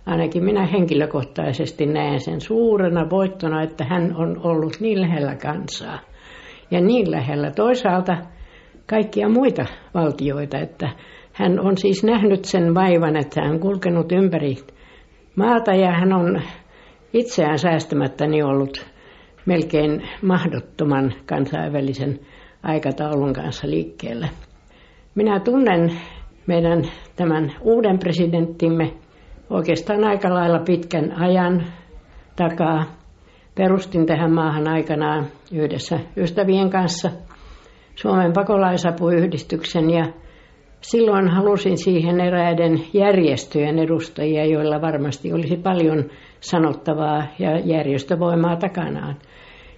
ainakin minä henkilökohtaisesti näen sen suurena voittona, että hän on ollut niin lähellä kansaa ja niin lähellä toisaalta kaikkia muita valtioita, että hän on siis nähnyt sen vaivan, että hän on kulkenut ympäri maata ja hän on itseään säästämättäni ollut melkein mahdottoman kansainvälisen aikataulun kanssa liikkeelle. Minä tunnen meidän tämän uuden presidenttimme oikeastaan aika lailla pitkän ajan takaa. Perustin tähän maahan aikanaan yhdessä ystävien kanssa Suomen pakolaisapuyhdistyksen, ja silloin halusin siihen eräiden järjestöjen edustajia, joilla varmasti olisi paljon sanottavaa ja järjestövoimaa takanaan.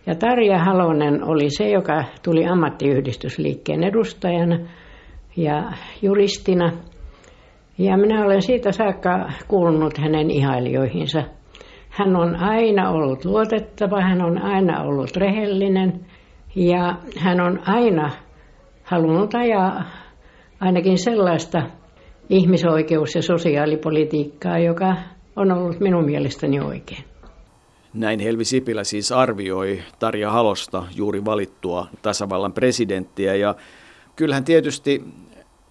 Ja Tarja Halonen oli se, joka tuli ammattiyhdistysliikkeen edustajana ja juristina. Ja minä olen siitä saakka kuulunut hänen ihailijoihinsa. Hän on aina ollut luotettava, hän on aina ollut rehellinen ja hän on aina halunnut ajaa ainakin sellaista ihmisoikeus- ja sosiaalipolitiikkaa, joka on ollut minun mielestäni oikein. Näin Helvi Sipilä siis arvioi Tarja Halosta, juuri valittua tasavallan presidenttiä. Ja kyllähän tietysti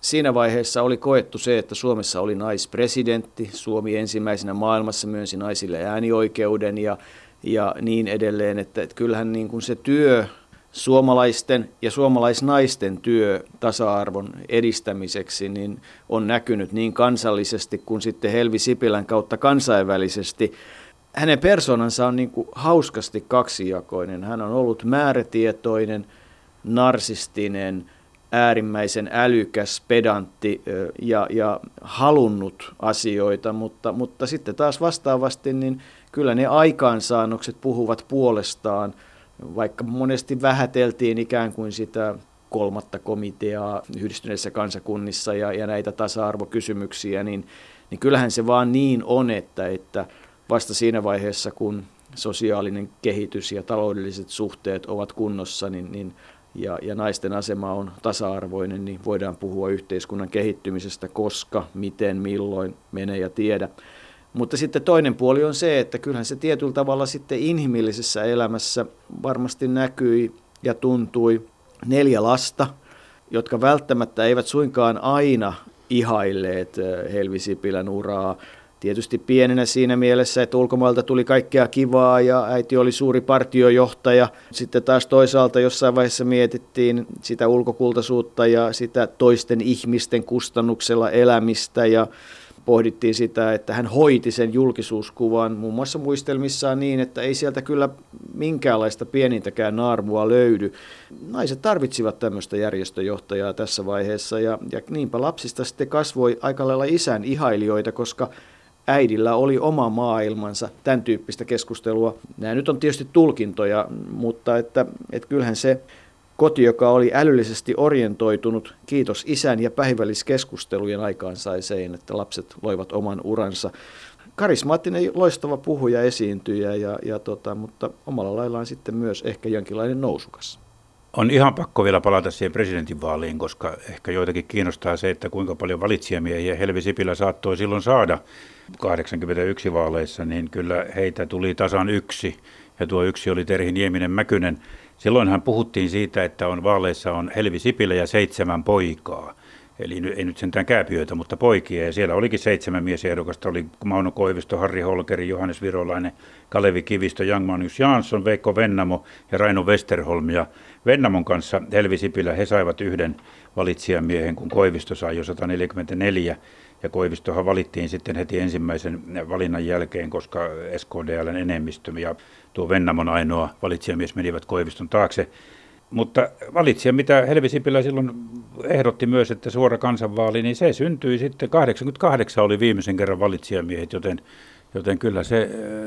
siinä vaiheessa oli koettu se, että Suomessa oli naispresidentti. Suomi ensimmäisenä maailmassa myönsi naisille äänioikeuden ja niin edelleen. Että kyllähän niin kuin se työ, suomalaisten ja suomalaisnaisten työ tasa-arvon edistämiseksi niin on näkynyt niin kansallisesti kuin sitten Helvi Sipilän kautta kansainvälisesti. Hänen persoonansa on niin kuin hauskasti kaksijakoinen. Hän on ollut määrätietoinen, narsistinen, äärimmäisen älykäs, pedantti ja halunnut asioita, mutta sitten taas vastaavasti niin kyllä ne aikaansaannokset puhuvat puolestaan, vaikka monesti vähäteltiin ikään kuin sitä kolmatta komiteaa Yhdistyneissä kansakunnissa ja näitä tasa-arvokysymyksiä, niin kyllähän se vaan niin on, että vasta siinä vaiheessa, kun sosiaalinen kehitys ja taloudelliset suhteet ovat kunnossa ja naisten asema on tasa-arvoinen, niin voidaan puhua yhteiskunnan kehittymisestä, koska, miten, milloin, mene ja tiedä. Mutta sitten toinen puoli on se, että kyllähän se tietyllä tavalla sitten inhimillisessä elämässä varmasti näkyi ja tuntui. 4 lasta, jotka välttämättä eivät suinkaan aina ihailleet Helvi Sipilän uraa. Tietysti pienenä siinä mielessä, että ulkomailta tuli kaikkea kivaa ja äiti oli suuri partiojohtaja. Sitten taas toisaalta jossain vaiheessa mietittiin sitä ulkokultaisuutta ja sitä toisten ihmisten kustannuksella elämistä ja pohdittiin sitä, että hän hoiti sen julkisuuskuvan muun muassa muistelmissaan niin, että ei sieltä kyllä minkäänlaista pienintäkään naarmua löydy. Naiset tarvitsivat tämmöistä järjestöjohtajaa tässä vaiheessa ja niinpä lapsista sitten kasvoi aika lailla isän ihailijoita, koska äidillä oli oma maailmansa, tämän tyyppistä keskustelua. Nämä nyt on tietysti tulkintoja, mutta että kyllähän se koti, joka oli älyllisesti orientoitunut, kiitos isän ja päivälliskeskustelujen aikaan sai sen, että lapset loivat oman uransa. Karismaattinen, loistava puhuja, esiintyjä, mutta omalla laillaan sitten myös ehkä jonkinlainen nousukas. On ihan pakko vielä palata siihen presidentinvaaliin, koska ehkä joitakin kiinnostaa se, että kuinka paljon valitsijamiehiä Helvi Sipilä saattoi silloin saada 81 vaaleissa, niin kyllä heitä tuli tasan 1, ja tuo 1 oli Terhi Nieminen Mäkynen. Silloinhan puhuttiin siitä, että vaaleissa on Helvi Sipilä ja 7 poikaa, eli ei nyt sentään kääpiöitä, mutta poikia, ja siellä olikin 7 miesehdokasta, oli Mauno Koivisto, Harri Holkeri, Johannes Virolainen, Kalevi Kivistö, Jan-Magnus Jansson, Veikko Vennamo ja Raino Westerholm, ja Vennamon kanssa Helvi Sipilä, he saivat 1 valitsijamiehen, kun Koivisto sai jo 144, ja Koivistohan valittiin sitten heti ensimmäisen valinnan jälkeen, koska SKDL:n enemmistö ja tuo Vennamon ainoa valitsijamies menivät Koiviston taakse. Mutta valitsija, mitä Helvi Sipilä silloin ehdotti myös, että suora kansanvaali, niin se syntyi sitten, 88 oli viimeisen kerran valitsijamiehet, joten kyllä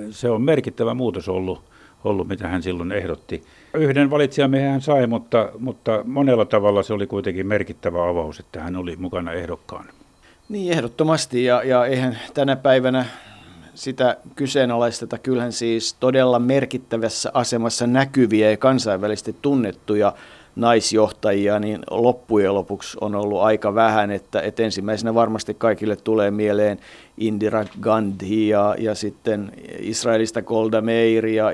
se on merkittävä muutos ollut, mitä hän silloin ehdotti. 1 valitsijamiehen hän sai, mutta monella tavalla se oli kuitenkin merkittävä avaus, että hän oli mukana ehdokkaana. Niin, ehdottomasti, ja eihän tänä päivänä sitä kyseenalaisteta. Kyllähän siis todella merkittävässä asemassa näkyviä ja kansainvälisesti tunnettuja naisjohtajia niin loppujen lopuksi on ollut aika vähän, että ensimmäisenä varmasti kaikille tulee mieleen Indira Gandhi ja sitten Israelista Golda Meir ja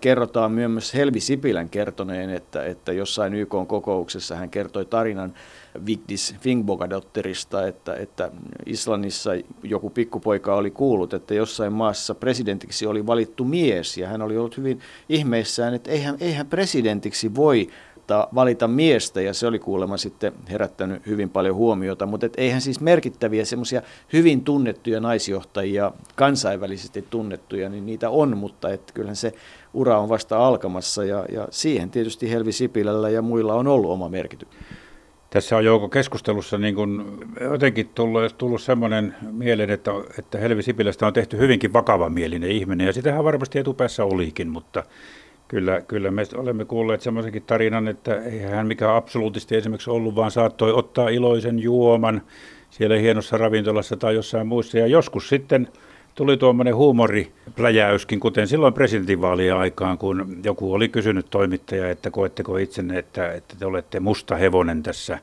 kerrotaan myös Helvi Sipilän kertoneen, että jossain YK-kokouksessa hän kertoi tarinan Vigdis Finnbogadottirista, että Islannissa joku pikkupoika oli kuullut, että jossain maassa presidentiksi oli valittu mies ja hän oli ollut hyvin ihmeissään, että eihän presidentiksi voi valita miestä, ja se oli kuulemma sitten herättänyt hyvin paljon huomiota, mutta eihän siis merkittäviä semmoisia hyvin tunnettuja naisjohtajia, kansainvälisesti tunnettuja, niin niitä on, mutta kyllähän se ura on vasta alkamassa, ja siihen tietysti Helvi Sipilällä ja muilla on ollut oma merkitys. Tässä on joukko keskustelussa niin kun jotenkin tullut semmoinen mieleen, että Helvi Sipilästä on tehty hyvinkin vakavamielinen ihminen, ja sitähän varmasti etupäässä olikin, mutta Kyllä me olemme kuulleet semmoisenkin tarinan, että eihän hän mikään absoluutisti esimerkiksi ollut, vaan saattoi ottaa iloisen juoman siellä hienossa ravintolassa tai jossain muissa. Ja joskus sitten tuli tuommoinen huumoripläjäyskin, kuten silloin presidentinvaalien aikaan, kun joku oli kysynyt toimittaja, että koetteko itsenne, että te olette musta hevonen tässä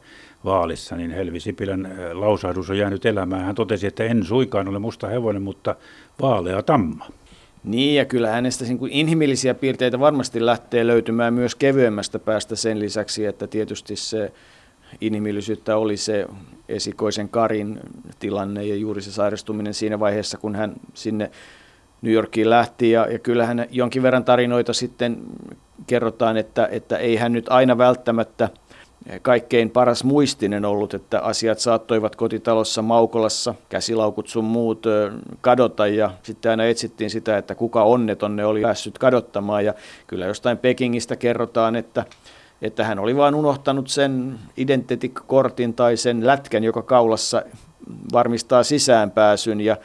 vaalissa. Niin Helvi Sipilän lausahdus on jäänyt elämään. Hän totesi, että en suinkaan ole musta hevonen, mutta vaalea tamma. Niin, ja kyllä hänestä inhimillisiä piirteitä varmasti lähtee löytymään myös kevyemmästä päästä sen lisäksi, että tietysti se inhimillisyyttä oli se esikoisen Karin tilanne ja juuri se sairastuminen siinä vaiheessa, kun hän sinne New Yorkiin lähti. Ja kyllähän jonkin verran tarinoita sitten kerrotaan, että ei hän nyt aina välttämättä kaikkein paras muistinen ollut, että asiat saattoivat kotitalossa Maukolassa, käsilaukut sun muut kadota ja sitten aina etsittiin sitä, että kuka onneton ne oli päässyt kadottamaan ja kyllä jostain Pekingistä kerrotaan, että hän oli vain unohtanut sen identiteettikortin tai sen lätkän, joka kaulassa varmistaa sisäänpääsyn ja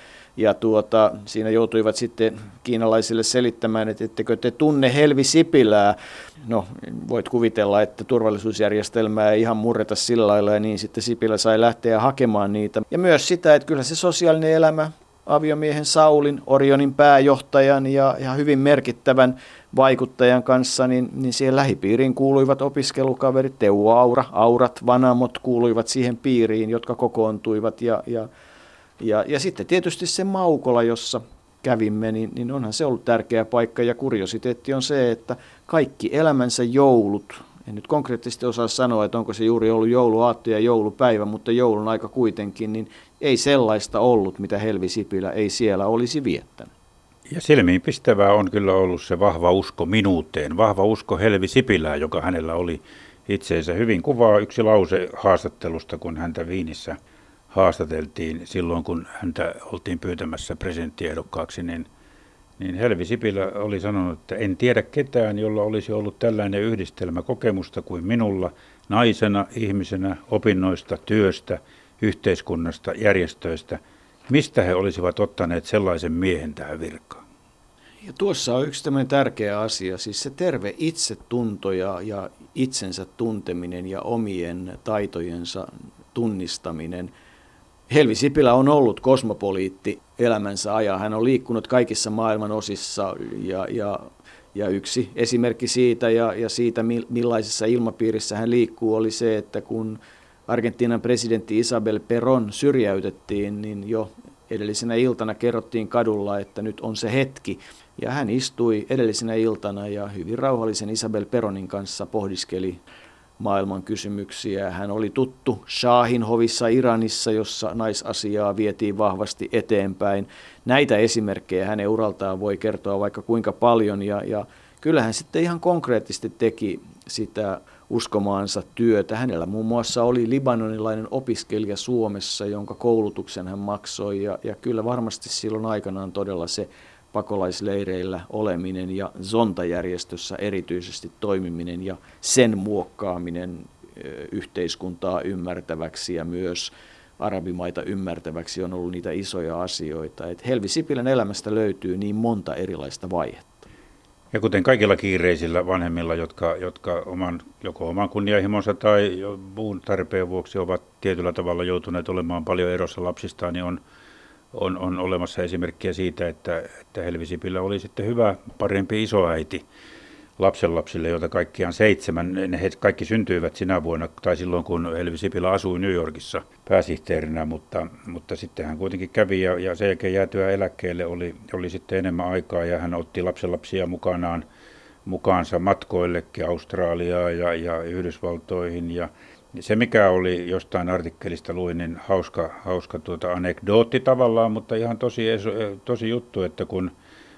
siinä joutuivat sitten kiinalaisille selittämään, että ettekö te tunne Helvi Sipilää. No, voit kuvitella, että turvallisuusjärjestelmää ei ihan murreta sillä lailla, ja niin sitten Sipilä sai lähteä hakemaan niitä. Ja myös sitä, että kyllä se sosiaalinen elämä aviomiehen Saulin, Orionin pääjohtajan ja hyvin merkittävän vaikuttajan kanssa, niin siihen lähipiiriin kuuluivat opiskelukaverit, Teu Aura, Aurat, Vanamot kuuluivat siihen piiriin, jotka kokoontuivat ja sitten tietysti se Maukola, jossa kävimme, niin onhan se ollut tärkeä paikka ja kuriositeetti on se, että kaikki elämänsä joulut, en nyt konkreettisesti osaa sanoa, että onko se juuri ollut jouluaatto ja joulupäivä, mutta joulun aika kuitenkin, niin ei sellaista ollut, mitä Helvi Sipilä ei siellä olisi viettänyt. Ja silmiinpistävää on kyllä ollut se vahva usko minuuteen, vahva usko Helvi Sipilää, joka hänellä oli itseensä hyvin kuvaa yksi lause haastattelusta, kun häntä Viinissä haastateltiin silloin, kun häntä oltiin pyytämässä presidenttiehdokkaaksi, niin Helvi Sipilä oli sanonut, että en tiedä ketään, jolla olisi ollut tällainen yhdistelmä kokemusta kuin minulla, naisena, ihmisenä, opinnoista, työstä, yhteiskunnasta, järjestöistä. Mistä he olisivat ottaneet sellaisen miehen tähän virkaan? Ja tuossa on yksi tämmöinen tärkeä asia, siis se terve itsetunto ja itsensä tunteminen ja omien taitojensa tunnistaminen. Helvi Sipilä on ollut kosmopoliitti elämänsä ajan. Hän on liikkunut kaikissa maailman osissa ja yksi esimerkki siitä ja siitä, millaisessa ilmapiirissä hän liikkuu, oli se, että kun Argentiinan presidentti Isabel Perón syrjäytettiin, niin jo edellisenä iltana kerrottiin kadulla, että nyt on se hetki. Ja hän istui edellisenä iltana ja hyvin rauhallisen Isabel Peronin kanssa pohdiskeli maailman kysymyksiä. Hän oli tuttu Shahin hovissa Iranissa, jossa naisasiaa vietiin vahvasti eteenpäin. Näitä esimerkkejä hänen uraltaan voi kertoa vaikka kuinka paljon ja kyllähän sitten ihan konkreettisesti teki sitä uskomaansa työtä. Hänellä muun muassa oli libanonilainen opiskelija Suomessa, jonka koulutuksen hän maksoi ja kyllä varmasti silloin aikanaan todella se pakolaisleireillä oleminen ja Zonta-järjestössä erityisesti toimiminen ja sen muokkaaminen yhteiskuntaa ymmärtäväksi ja myös arabimaita ymmärtäväksi on ollut niitä isoja asioita. Et Helvi Sipilän elämästä löytyy niin monta erilaista vaihetta. Ja kuten kaikilla kiireisillä vanhemmilla, jotka joko oman kunnianhimonsa tai muun tarpeen vuoksi ovat tietyllä tavalla joutuneet olemaan paljon erossa lapsistaan, niin on olemassa esimerkkejä siitä, että Helvi Sipilä oli sitten hyvä, parempi isoäiti lapsenlapsille, joita kaikkiaan 7. Ne kaikki syntyivät sinä vuonna tai silloin, kun Helvi Sipilä asui New Yorkissa pääsihteerinä, mutta sitten hän kuitenkin kävi ja sen jälkeen jäätyä eläkkeelle oli sitten enemmän aikaa ja hän otti lapsenlapsia mukaansa matkoillekin Australiaan ja Yhdysvaltoihin ja se, mikä oli jostain artikkelista luin, niin hauska anekdootti tavallaan, mutta ihan tosi juttu, että kun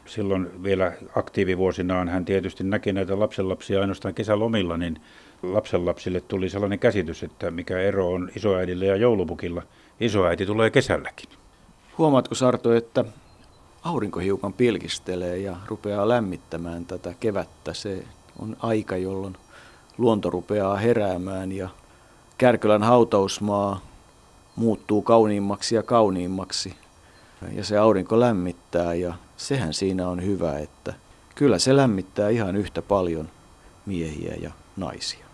silloin vielä aktiivivuosinaan hän tietysti näki näitä lapsenlapsia ainoastaan kesälomilla, niin lapsenlapsille tuli sellainen käsitys, että mikä ero on isoäidillä ja joulupukilla. Isoäiti tulee kesälläkin. Huomaatko, Sarto, että aurinko hiukan pilkistelee ja rupeaa lämmittämään tätä kevättä. Se on aika, jolloin luonto rupeaa heräämään ja Kärkölän hautausmaa muuttuu kauniimmaksi ja kauniimmaksi ja se aurinko lämmittää ja sehän siinä on hyvä, että kyllä se lämmittää ihan yhtä paljon miehiä ja naisia.